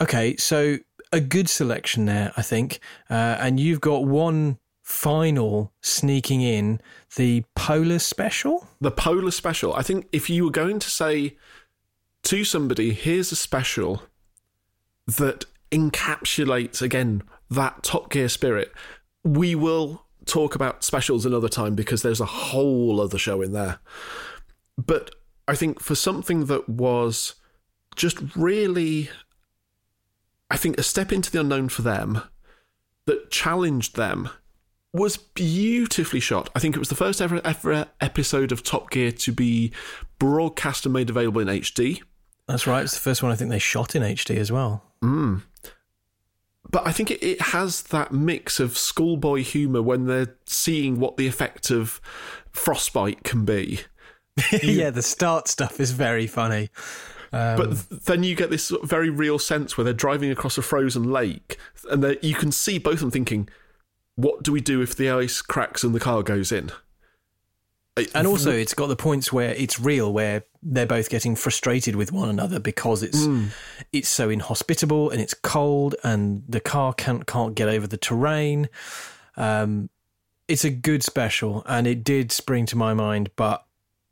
Okay, so a good selection there, I think, and you've got one final sneaking in, the Polar Special? The Polar Special. I think if you were going to say to somebody, here's a special that encapsulates, again, that Top Gear spirit, we will talk about specials another time because there's a whole other show in there. But I think for something that was just really, I think, a step into the unknown for them, that challenged them, was beautifully shot. I think it was the first ever episode of Top Gear to be broadcast and made available in HD. That's right. It's the first one I think they shot in HD as well. Mm. But I think it has that mix of schoolboy humour when they're seeing what the effect of frostbite can be. Yeah, the start stuff is very funny. But then you get this very real sense where they're driving across a frozen lake, and you can see both of them thinking, what do we do if the ice cracks and the car goes in? And also it's got the points where it's real, where they're both getting frustrated with one another because it's so inhospitable and it's cold and the car can't get over the terrain. It's a good special, and it did spring to my mind, but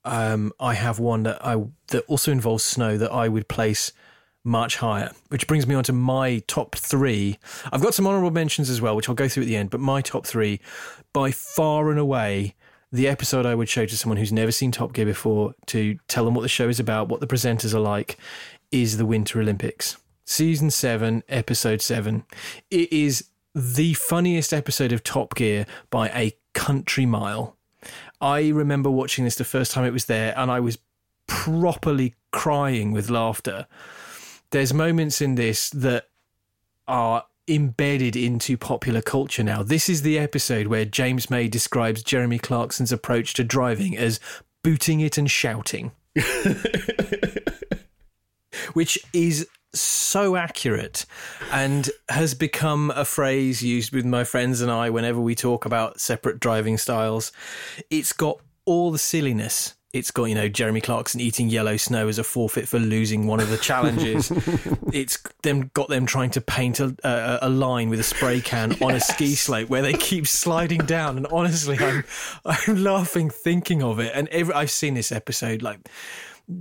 I have one that also involves snow that I would place much higher, which brings me on to my top three. I've got some honourable mentions as well, which I'll go through at the end, but my top three, by far and away, the episode I would show to someone who's never seen Top Gear before to tell them what the show is about, what the presenters are like, is the Winter Olympics. Season 7, Episode 7. It is the funniest episode of Top Gear by a country mile. I remember watching this the first time it was there, and I was properly crying with laughter. There's moments in this that are embedded into popular culture now. This is the episode where James May describes Jeremy Clarkson's approach to driving as booting it and shouting. Which is so accurate and has become a phrase used with my friends and I whenever we talk about separate driving styles. It's got all the silliness. It's got, Jeremy Clarkson eating yellow snow as a forfeit for losing one of the challenges. It's got them trying to paint a line with a spray can on a ski slope where they keep sliding down. And honestly, I'm laughing thinking of it. And I've seen this episode like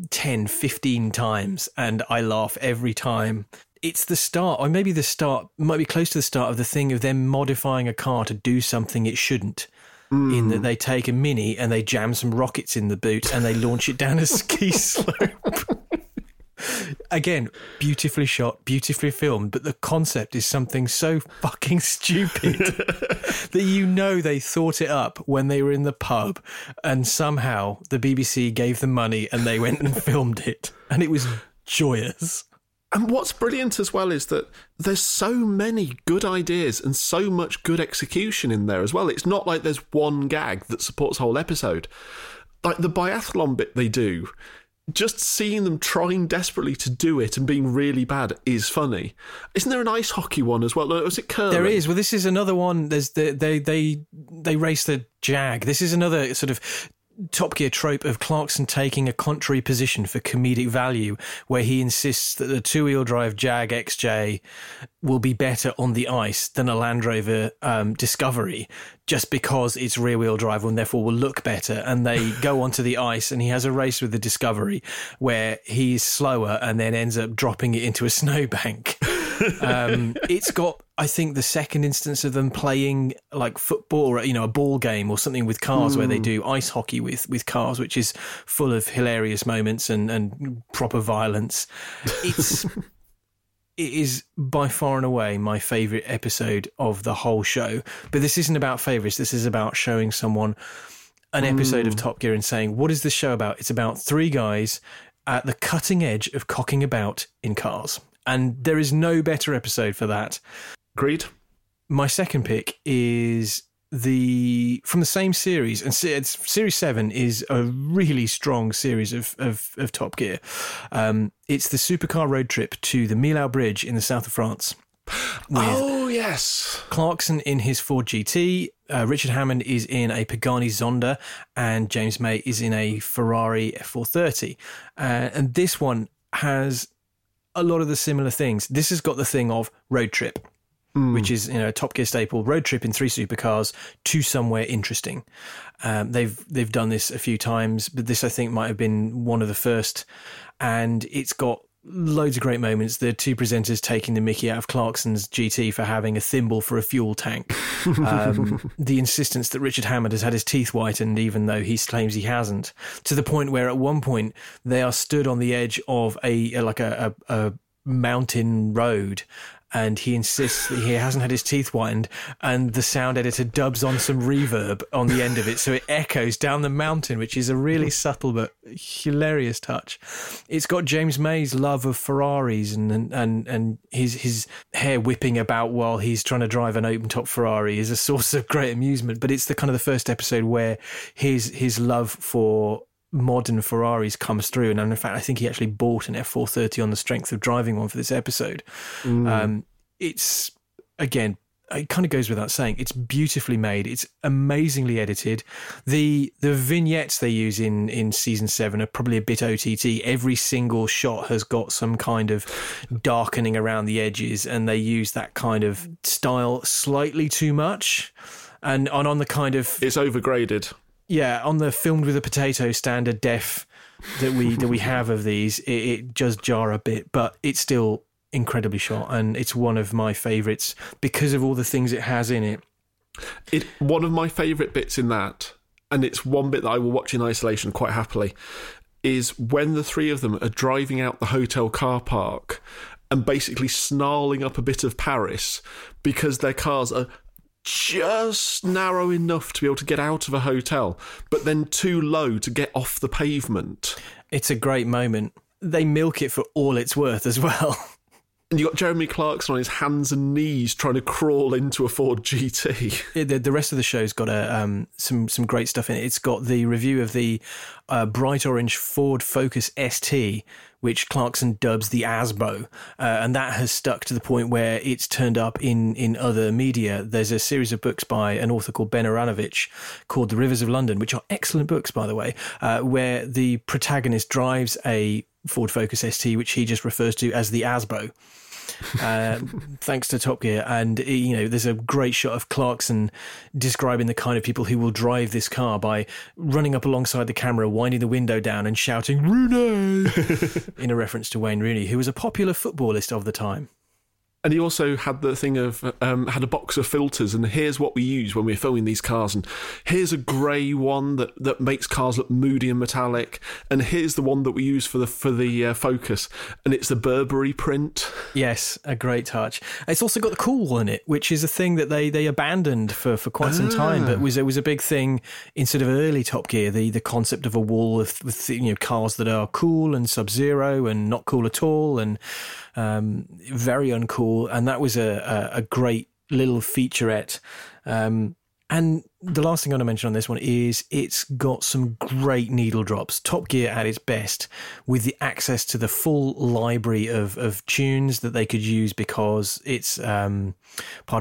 10, 15 times, and I laugh every time. It's the start, or maybe the start, might be close to the start of the thing of them modifying a car to do something it shouldn't. Mm. In that they take a Mini and they jam some rockets in the boot and they launch it down a ski slope. Again, beautifully shot, beautifully filmed, but the concept is something so fucking stupid that they thought it up when they were in the pub, and somehow the BBC gave them money and they went and filmed it, and it was joyous. And what's brilliant as well is that there's so many good ideas and so much good execution in there as well. It's not like there's one gag that supports the whole episode. Like the biathlon bit they do, just seeing them trying desperately to do it and being really bad is funny. Isn't there an ice hockey one as well? Was it curling? There is. Well, this is another one. There's they race the Jag. This is another sort of Top Gear trope of Clarkson taking a contrary position for comedic value, where he insists that the two-wheel drive Jag XJ will be better on the ice than a Land Rover Discovery, just because it's rear-wheel drive and therefore will look better. And they go onto the ice, and he has a race with the Discovery where he's slower and then ends up dropping it into a snowbank. It's got, I think, the second instance of them playing like football, or, you know, a ball game or something with cars, where they do ice hockey with cars, which is full of hilarious moments and proper violence. It is by far and away my favourite episode of the whole show. But this isn't about favourites. This is about showing someone an episode of Top Gear and saying, what is this show about? It's about three guys at the cutting edge of cocking about in cars. And there is no better episode for that. Agreed. My second pick is from the same series, and Series 7 is a really strong series of Top Gear. It's the supercar road trip to the Millau Bridge in the south of France. Oh, yes. Clarkson in his Ford GT, Richard Hammond is in a Pagani Zonda, and James May is in a Ferrari F430. And this one has a lot of the similar things. This has got the thing of road trip, which is, you know, a Top Gear staple, road trip in three supercars to somewhere interesting. They've done this a few times, but this I think might have been one of the first, and it's got loads of great moments. The two presenters taking the mickey out of Clarkson's GT for having a thimble for a fuel tank. The insistence that Richard Hammond has had his teeth whitened, even though he claims he hasn't, to the point where at one point they are stood on the edge of a mountain road, and he insists that he hasn't had his teeth whitened, and the sound editor dubs on some reverb on the end of it so it echoes down the mountain, which is a really subtle but hilarious touch. It's got James May's love of Ferraris and his hair whipping about while he's trying to drive an open-top Ferrari is a source of great amusement, but it's the kind of the first episode where his love for modern Ferraris comes through, and in fact I think he actually bought an F430 on the strength of driving one for this episode. It's, again, it kind of goes without saying, it's beautifully made, it's amazingly edited. The vignettes they use in season 7 are probably a bit OTT. Every single shot has got some kind of darkening around the edges, and they use that kind of style slightly too much, and on the kind of, it's overgraded. Yeah, on the filmed with a potato standard def that we have of these, it does jar a bit, but it's still incredibly shot, and it's one of my favourites because of all the things it has in it. It one of my favourite bits in that, and it's one bit that I will watch in isolation quite happily, is when the three of them are driving out the hotel car park and basically snarling up a bit of Paris because their cars are just narrow enough to be able to get out of a hotel, but then too low to get off the pavement. It's a great moment. They milk it for all it's worth as well. And you got Jeremy Clarkson on his hands and knees trying to crawl into a Ford GT. The rest of the show's got some great stuff in it. It's got the review of the bright orange Ford Focus ST, which Clarkson dubs the Asbo, and that has stuck to the point where it's turned up in other media. There's a series of books by an author called Ben Aranovich called The Rivers of London, which are excellent books, by the way, where the protagonist drives a Ford Focus ST, which he just refers to as the Asbo, thanks to Top Gear. And, you know, there's a great shot of Clarkson describing the kind of people who will drive this car by running up alongside the camera, winding the window down and shouting "Rooney" in a reference to Wayne Rooney, who was a popular footballist of the time. And he also had the thing of had a box of filters, and here's what we use when we're filming these cars, and here's a grey one that makes cars look moody and metallic, and here's the one that we use for the Focus, and it's the Burberry print. Yes, a great touch. It's also got the cool in it, which is a thing that they abandoned for quite some time, but it was a big thing in sort of early Top Gear, the concept of a wall with you know, cars that are cool and sub-zero and not cool at all and very uncool. And that was a great little featurette And the last thing I want to mention on this one is it's got some great needle drops. Top Gear at its best with the access to the full library of tunes that they could use because it's part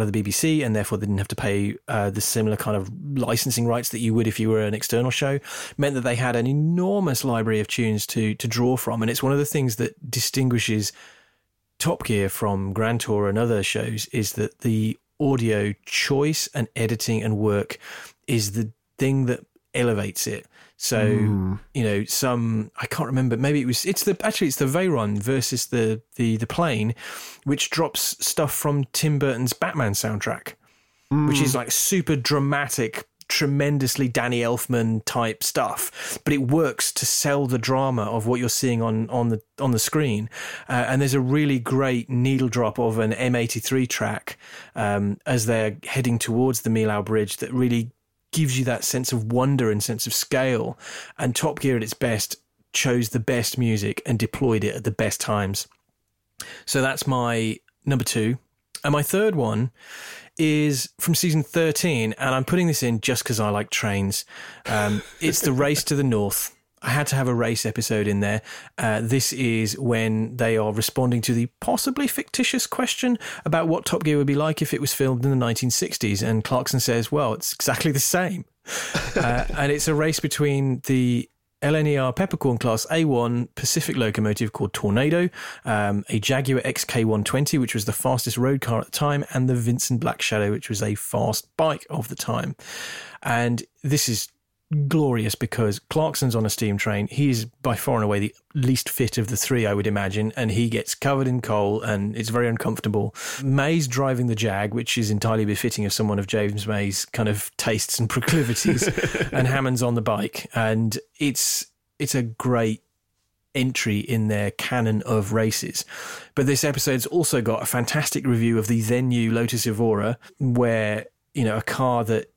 of the BBC and therefore they didn't have to pay the similar kind of licensing rights that you would if you were an external show. Meant that they had an enormous library of tunes to draw from. And it's one of the things that distinguishes Top Gear from Grand Tour and other shows is that the audio choice and editing and work is the thing that elevates it. So, you know, I can't remember, maybe it's the Veyron versus the plane, which drops stuff from Tim Burton's Batman soundtrack, which is like super dramatic, tremendously Danny Elfman type stuff, but it works to sell the drama of what you're seeing on the screen. And there's a really great needle drop of an M83 track as they're heading towards the Millau Bridge that really gives you that sense of wonder and sense of scale. And Top Gear at its best chose the best music and deployed it at the best times. So that's my number two. And my third one is from season 13, and I'm putting this in just because I like trains. It's the Race to the North. I had to have a race episode in there. This is when they are responding to the possibly fictitious question about what Top Gear would be like if it was filmed in the 1960s, and Clarkson says, well, it's exactly the same. And it's a race between the LNER Peppercorn Class A1 Pacific locomotive called Tornado, a Jaguar XK120, which was the fastest road car at the time, and the Vincent Black Shadow, which was a fast bike of the time. And this is glorious because Clarkson's on a steam train. He's by far and away the least fit of the three, I would imagine, and he gets covered in coal and it's very uncomfortable. May's driving the Jag, which is entirely befitting of someone of James May's kind of tastes and proclivities, and Hammond's on the bike. And it's a great entry in their canon of races. But this episode's also got a fantastic review of the then new Lotus Evora, where, you know, a car that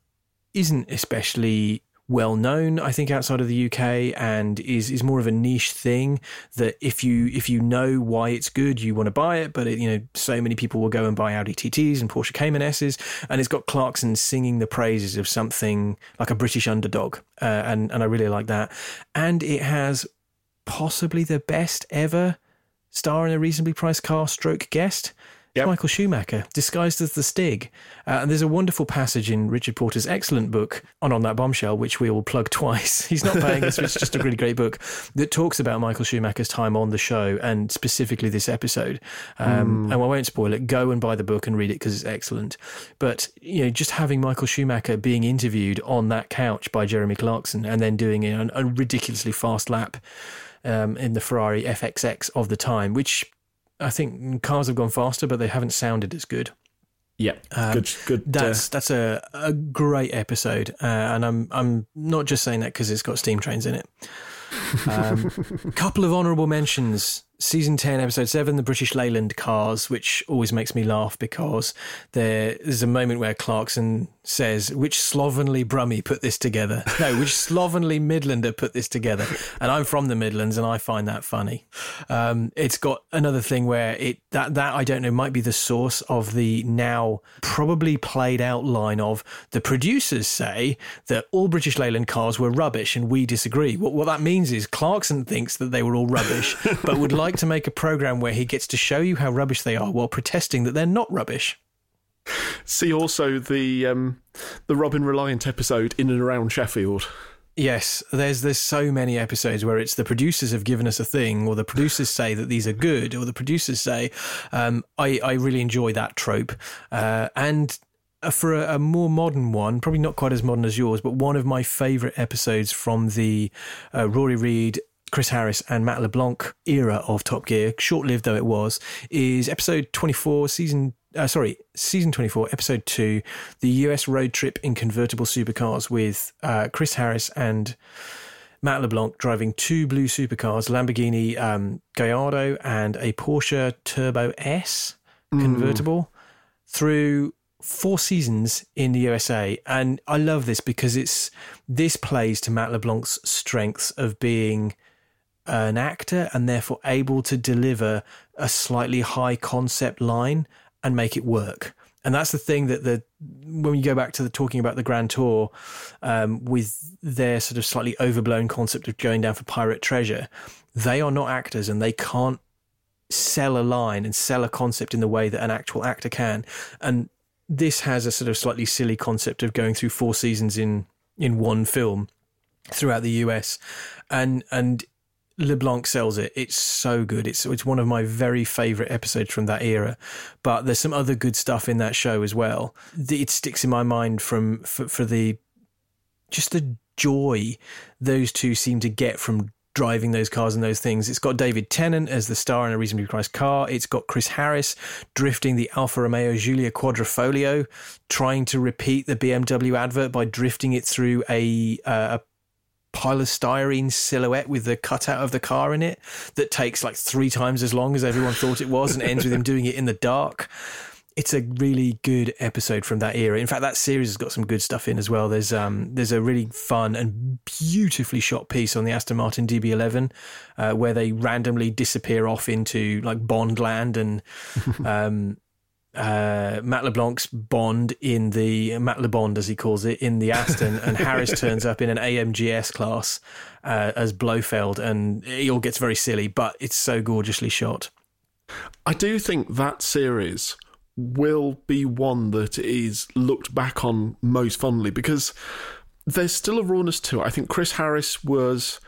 isn't especially well known, I think, outside of the UK, and is more of a niche thing that if you know why it's good, you want to buy it. But it, you know, so many people will go and buy Audi TTs and Porsche Cayman S's, and it's got Clarkson singing the praises of something like a British underdog, and I really like that. And it has possibly the best ever star in a reasonably priced car stroke guest. Yep. Michael Schumacher, disguised as the Stig. And there's a wonderful passage in Richard Porter's excellent book, On That Bombshell, which we all plug twice. He's not paying us, it's just a really great book that talks about Michael Schumacher's time on the show and specifically this episode. And I won't spoil it. Go and buy the book and read it because it's excellent. But, you know, just having Michael Schumacher being interviewed on that couch by Jeremy Clarkson and then doing a ridiculously fast lap in the Ferrari FXX of the time, which... I think cars have gone faster, but they haven't sounded as good. Yeah, good. That's a great episode, and I'm not just saying that because it's got steam trains in it. Couple of honourable mentions: season 10, episode 7, the British Leyland cars, which always makes me laugh because there's a moment where Clarkson says, "Which slovenly Brummie put this together?" No, which slovenly Midlander put this together? And I'm from the Midlands, and I find that funny. It's got another thing where that I don't know might be the source of the now probably played out line of the producers say that all British Leyland cars were rubbish, and we disagree. What that means is Clarkson thinks that they were all rubbish, but would like to make a program where he gets to show you how rubbish they are while protesting that they're not rubbish. See also the Robin Reliant episode in and around Sheffield. Yes, there's so many episodes where it's the producers have given us a thing, or the producers say that these are good, or the producers say, I really enjoy that trope. And for a more modern one, probably not quite as modern as yours, but one of my favourite episodes from the Rory Reid, Chris Harris and Matt LeBlanc era of Top Gear, short-lived though it was, is episode 24, season 24, episode 2, the US road trip in convertible supercars with Chris Harris and Matt LeBlanc driving two blue supercars, Lamborghini Gallardo and a Porsche Turbo S convertible, through 4 seasons in the USA. And I love this because this plays to Matt LeBlanc's strengths of being an actor and therefore able to deliver a slightly high concept line and make it work. And that's the thing that when you go back to the talking about the Grand Tour with their sort of slightly overblown concept of going down for pirate treasure, they are not actors and they can't sell a line and sell a concept in the way that an actual actor can. And this has a sort of slightly silly concept of going through 4 seasons in one film throughout the US. And LeBlanc sells it. It's so good. It's one of my very favourite episodes from that era. But there's some other good stuff in that show as well. It sticks in my mind for the joy those two seem to get from driving those cars and those things. It's got David Tennant as the star in a reasonably priced car. It's got Chris Harris drifting the Alfa Romeo Giulia Quadrifoglio, trying to repeat the BMW advert by drifting it through a polystyrene silhouette with the cutout of the car in it that takes like 3 times as long as everyone thought it was and ends with him doing it in the dark. It's a really good episode from that era. In fact, that series has got some good stuff in as well. There's a really fun and beautifully shot piece on the Aston Martin DB11 where they randomly disappear off into like Bond land, and Matt LeBlanc's Bond in the Matt LeBond, as he calls it, in the Aston, and Harris turns up in an AMGS class as Blofeld, and it all gets very silly, but it's so gorgeously shot. I do think that series will be one that is looked back on most fondly, because there's still a rawness to it. I think Chris Harris was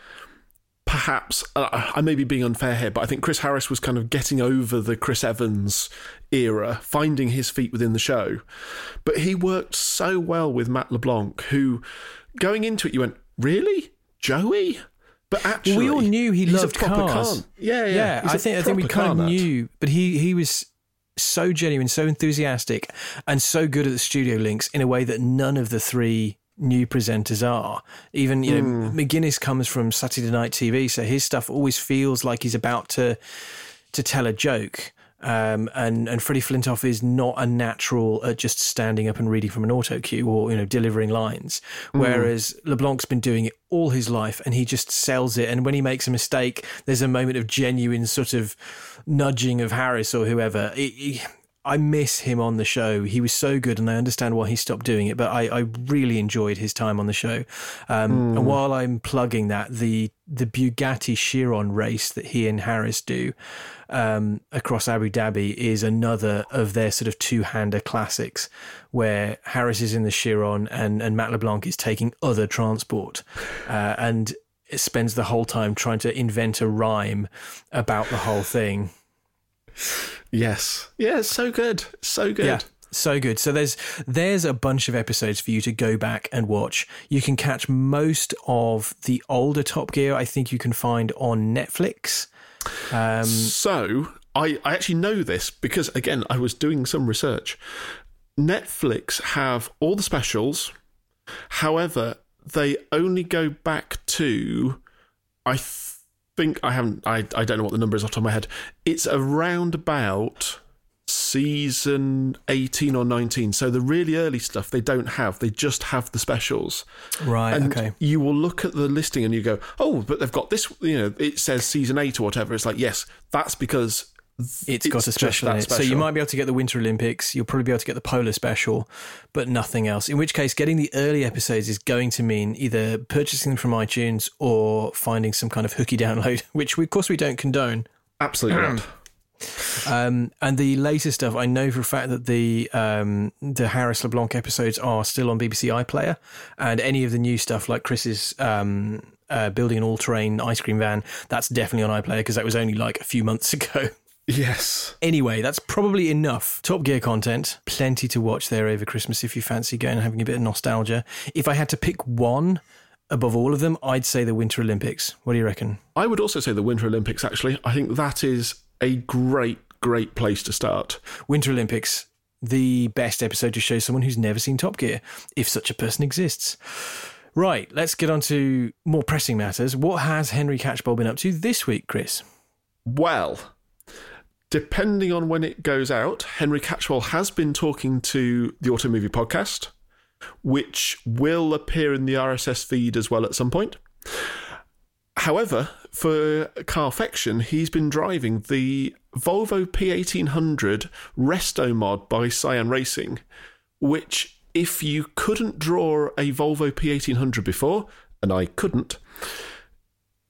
perhaps, I may be being unfair here, but I think Chris Harris was kind of getting over the Chris Evans era, finding his feet within the show. But he worked so well with Matt LeBlanc, who going into it, you went, really? Joey? But actually, we all knew he loved cars. Yeah. I think we kind of knew, but he was so genuine, so enthusiastic, and so good at the studio links in a way that none of the 3 new presenters are. Even, you know, McGuinness comes from Saturday Night TV, so his stuff always feels like he's about to tell a joke. And Freddie Flintoff is not a natural at just standing up and reading from an auto cue or, you know, delivering lines. Whereas LeBlanc's been doing it all his life and he just sells it. And when he makes a mistake, there's a moment of genuine sort of nudging of Harris or whoever. I miss him on the show. He was so good, and I understand why he stopped doing it, but I really enjoyed his time on the show. And while I'm plugging that, the Bugatti Chiron race that he and Harris do across Abu Dhabi is another of their sort of two-hander classics, where Harris is in the Chiron and Matt LeBlanc is taking other transport and spends the whole time trying to invent a rhyme about the whole thing. Yes. Yeah, so good. Yeah, so good. So there's a bunch of episodes for you to go back and watch. You can catch most of the older Top Gear, I think you can find on Netflix. So I actually know this because, again, I was doing some research. Netflix have all the specials. However, they only go back to, I don't know what the number is off the top of my head. It's around about season 18 or 19. So the really early stuff they don't have. They just have the specials. Right, and okay. You will look at the listing and you go, oh, but they've got this, you know, it says season 8 or whatever. It's like, yes, that's because it's got a special in it. Special. So you might be able to get the Winter Olympics. You'll probably be able to get the Polar Special, but nothing else. In which case, getting the early episodes is going to mean either purchasing them from iTunes or finding some kind of hooky download, which, of course, we don't condone. Absolutely not. And the later stuff, I know for a fact that the Harris LeBlanc episodes are still on BBC iPlayer, and any of the new stuff like Chris's building an all-terrain ice cream van, that's definitely on iPlayer because that was only like a few months ago. Yes. Anyway, that's probably enough Top Gear content. Plenty to watch there over Christmas if you fancy going and having a bit of nostalgia. If I had to pick one above all of them, I'd say the Winter Olympics. What do you reckon? I would also say the Winter Olympics, actually. I think that is a great, great place to start. Winter Olympics, the best episode to show someone who's never seen Top Gear, if such a person exists. Right, let's get on to more pressing matters. What has Henry Catchpole been up to this week, Chris? Well, depending on when it goes out, Henry Catchpole has been talking to the Auto Movie Podcast, which will appear in the RSS feed as well at some point. However, for Carfection, he's been driving the Volvo P1800 Resto mod by Cyan Racing, which, if you couldn't draw a Volvo P1800 before, and I couldn't,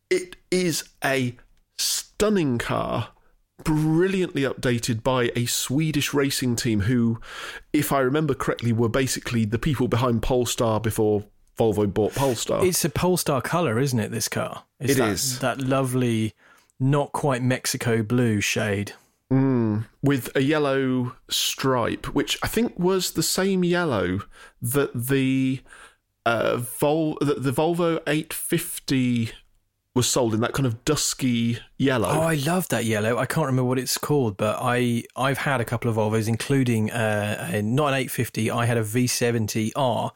it is a stunning car, brilliantly updated by a Swedish racing team who, if I remember correctly, were basically the people behind Polestar before Volvo bought Polestar. It's a Polestar colour, isn't it, this car? It is. That lovely, not quite Mexico blue shade. With a yellow stripe, which I think was the same yellow that the Volvo 850 was sold in, that kind of dusky yellow. Oh, I love that yellow. I can't remember what it's called, but I've had a couple of Volvos, including not an 850, I had a V70R,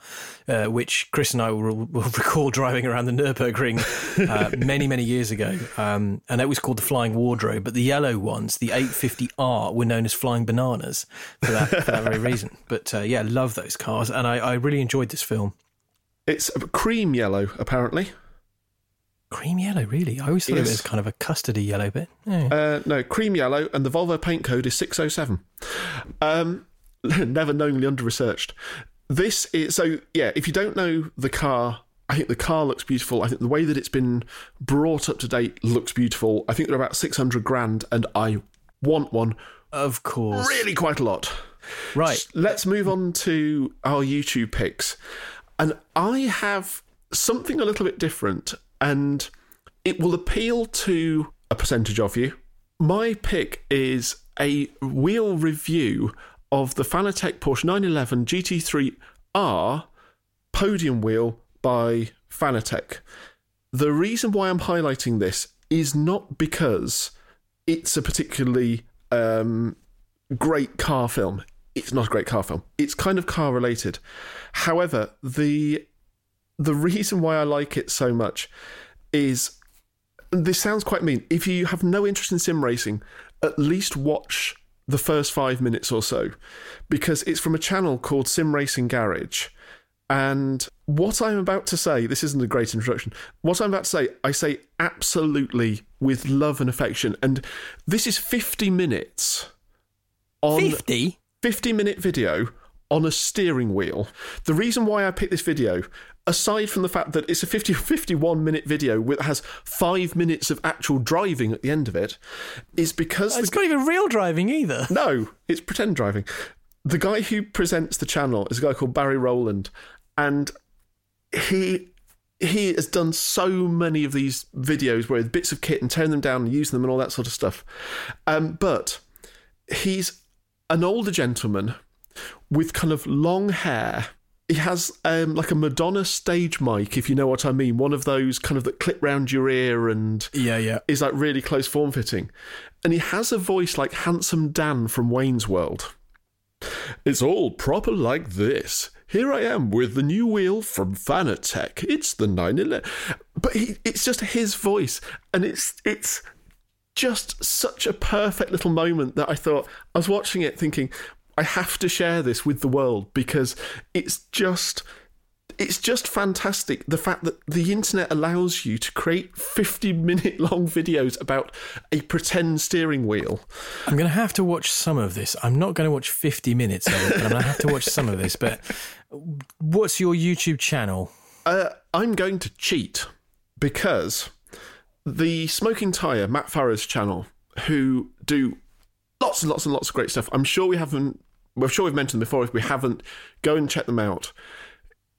which Chris and I will recall driving around the Nürburgring many, many years ago. And it was called the Flying Wardrobe, but the yellow ones, the 850R, were known as Flying Bananas for that very reason. But yeah, love those cars, and I really enjoyed this film. It's a cream yellow, apparently. Cream yellow, really? I always thought it was kind of a custardy yellow bit. Yeah. No, cream yellow, and the Volvo paint code is 607. Never knowingly under-researched. This is... So, yeah, if you don't know the car, I think the car looks beautiful. I think the way that it's been brought up to date looks beautiful. I think they're about 600 grand, and I want one. Of course. Really quite a lot. Right. So let's move on to our YouTube picks. And I have something a little bit different, and it will appeal to a percentage of you. My pick is a wheel review of the Fanatec Porsche 911 GT3R podium wheel by Fanatec. The reason why I'm highlighting this is not because it's a particularly great car film. It's not a great car film. It's kind of car related. However, the reason why I like it so much is, this sounds quite mean, if you have no interest in sim racing, at least watch the first 5 minutes or so, because it's from a channel called Sim Racing Garage. And what I'm about to say, this isn't a great introduction, what I'm about to say, I say absolutely with love and affection. And this is 50 minutes. 50? 50-minute video on a steering wheel. The reason why I picked this video, aside from the fact that it's a 51-minute video that has 5 minutes of actual driving at the end of it, is because... It's not even real driving either. No, it's pretend driving. The guy who presents the channel is a guy called Barry Rowland, and he has done so many of these videos where bits of kit and tearing them down and using them and all that sort of stuff. But he's an older gentleman with kind of long hair. He has like a Madonna stage mic, if you know what I mean. One of those kind of that clip round your ear and is like really close form fitting. And he has a voice like Handsome Dan from Wayne's World. It's all proper like this. Here I am with the new wheel from Fanatec. It's the 911. But it's just his voice. And it's just such a perfect little moment that I thought, I was watching it thinking, I have to share this with the world, because it's just fantastic. The fact that the internet allows you to create 50-minute long videos about a pretend steering wheel. I'm going to have to watch some of this. I'm not going to watch 50 minutes of it, but I'm going to have to watch some of this. But what's your YouTube channel? I'm going to cheat, because the Smoking Tire, Matt Farah's channel, who do lots and lots and lots of great stuff. I'm sure we've mentioned them before. If we haven't, go and check them out.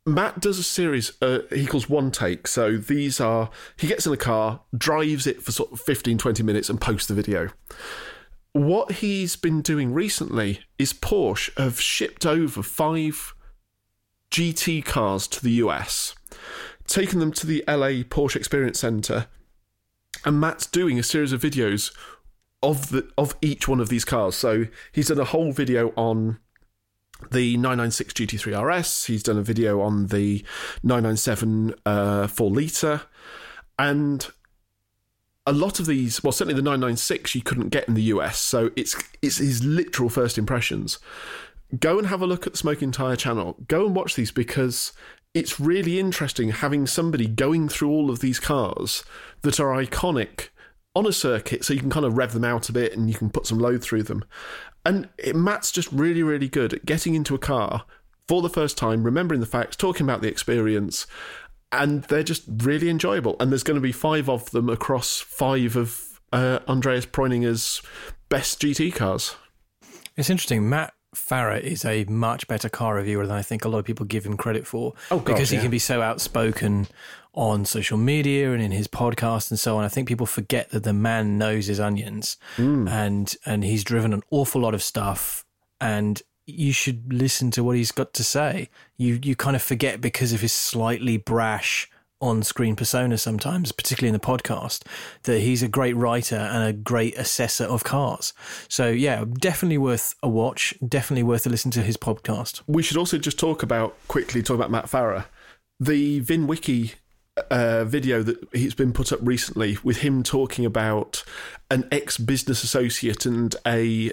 Matt does a series he calls One Take. So these are, he gets in the car, drives it for sort of 15, 20 minutes and posts the video. What he's been doing recently is Porsche have shipped over 5 GT cars to the US, taken them to the LA Porsche Experience Centre, and Matt's doing a series of videos of each one of these cars. So he's done a whole video on the 996 GT3 RS. He's done a video on the 997 4-litre. And a lot of these, well, certainly the 996 you couldn't get in the US. So it's his literal first impressions. Go and have a look at the Smoking Tire channel. Go and watch these, because it's really interesting having somebody going through all of these cars that are iconic on a circuit, so you can kind of rev them out a bit and you can put some load through them. And Matt's just really, really good at getting into a car for the first time, remembering the facts, talking about the experience, and they're just really enjoyable. And there's going to be 5 of them across 5 of Andreas Preuninger's best GT cars. It's interesting. Matt Farah is a much better car reviewer than I think a lot of people give him credit for, because he can be so outspoken on social media and in his podcast and so on. I think people forget that the man knows his onions, and he's driven an awful lot of stuff, and you should listen to what he's got to say. You kind of forget because of his slightly brash on-screen persona sometimes, particularly in the podcast, that he's a great writer and a great assessor of cars. So yeah, definitely worth a watch, definitely worth a listen to his podcast. We should also just talk about Matt Farah. The VinWiki video that he's been put up recently with him talking about an ex-business associate and a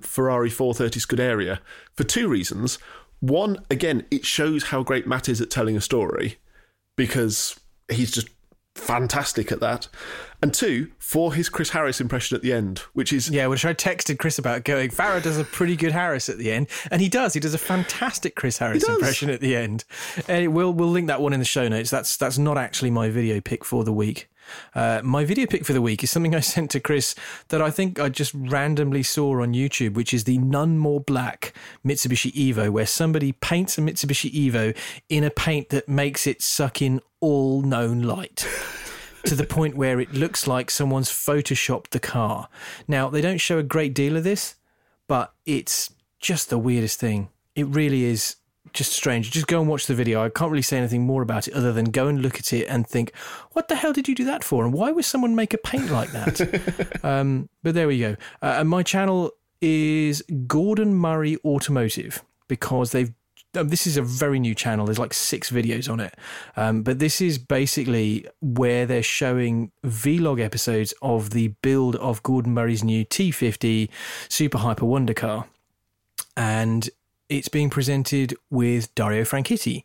Ferrari 430 Scuderia, for 2 reasons. One, again, it shows how great Matt is at telling a story, because he's just fantastic at that. And 2, for his Chris Harris impression at the end, which I texted Chris about, going, Farah does a pretty good Harris at the end. And he does. He does a fantastic Chris Harris impression at the end. And we'll link that one in the show notes. That's not actually my video pick for the week. My video pick for the week is something I sent to Chris that I think I just randomly saw on YouTube, which is the None More Black Mitsubishi Evo, where somebody paints a Mitsubishi Evo in a paint that makes it suck in all known light to the point where it looks like someone's photoshopped the car. Now, they don't show a great deal of this, but it's just the weirdest thing. It really is just strange. Just go and watch the video. I can't really say anything more about it other than go and look at it and think, what the hell did you do that for? And why would someone make a paint like that? But there we go. And my channel is Gordon Murray Automotive, because this is a very new channel. There's like 6 videos on it. But this is basically where they're showing vlog episodes of the build of Gordon Murray's new T50 Super Hyper Wonder car. And it's being presented with Dario Franchitti,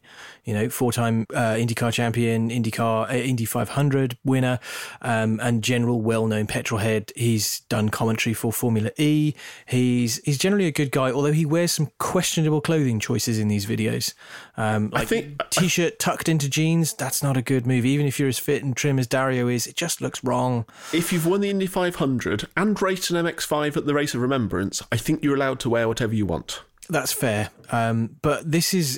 four-time IndyCar champion, Indy 500 winner, and general well-known petrol head. He's done commentary for Formula E. He's generally a good guy, although he wears some questionable clothing choices in these videos. I think T-shirt tucked into jeans, that's not a good move. Even if you're as fit and trim as Dario is, it just looks wrong. If you've won the Indy 500 and raced an MX-5 at the Race of Remembrance, I think you're allowed to wear whatever you want. That's fair. But this is,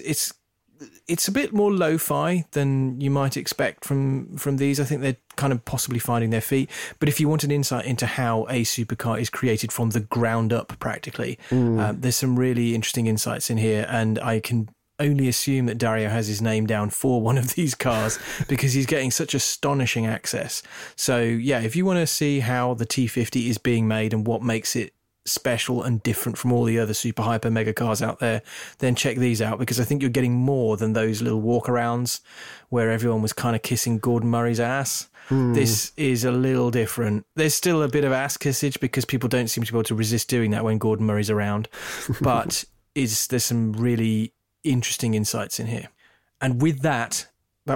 it's a bit more lo-fi than you might expect from these. I think they're kind of possibly finding their feet. But if you want an insight into how a supercar is created from the ground up practically, there's some really interesting insights in here. And I can only assume that Dario has his name down for one of these cars because he's getting such astonishing access. So yeah, if you want to see how the T50 is being made and what makes it special and different from all the other super hyper mega cars out there, then check these out, because I think you're getting more than those little walkarounds where everyone was kind of kissing Gordon Murray's ass. This is a little different. There's still a bit of ass kissage because people don't seem to be able to resist doing that when Gordon Murray's around, but there's some really interesting insights in here. And with that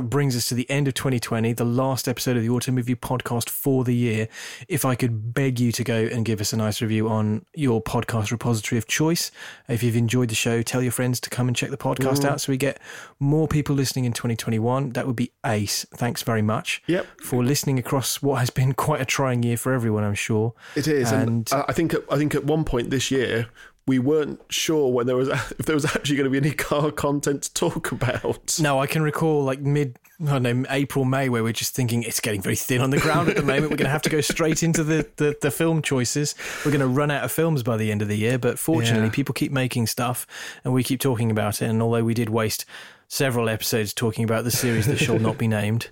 brings us to the end of 2020, the last episode of the Auto Movie podcast for the year. If I could beg you to go and give us a nice review on your podcast repository of choice. If you've enjoyed the show, tell your friends to come and check the podcast out so we get more people listening in 2021. That would be ace. Thanks very much for listening across what has been quite a trying year for everyone, I'm sure. It is. And I think at one point this year, we weren't sure if there was actually going to be any car content to talk about. No, I can recall like April, May, where we're just thinking it's getting very thin on the ground at the moment. We're going to have to go straight into the film choices. We're going to run out of films by the end of the year. But fortunately, people keep making stuff and we keep talking about it. And although we did waste several episodes talking about the series that shall not be named,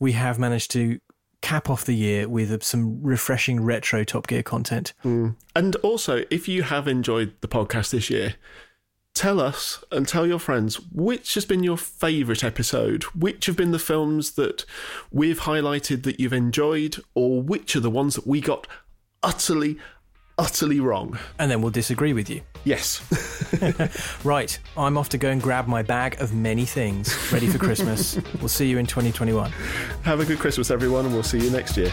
we have managed to cap off the year with some refreshing retro Top Gear content. And also, if you have enjoyed the podcast this year, tell us and tell your friends which has been your favourite episode, which have been the films that we've highlighted that you've enjoyed, or which are the ones that we got utterly utterly wrong. And then we'll disagree with you. Yes. Right, I'm off to go and grab my bag of many things ready for Christmas. We'll see you in 2021. Have a good Christmas, everyone, and we'll see you next year.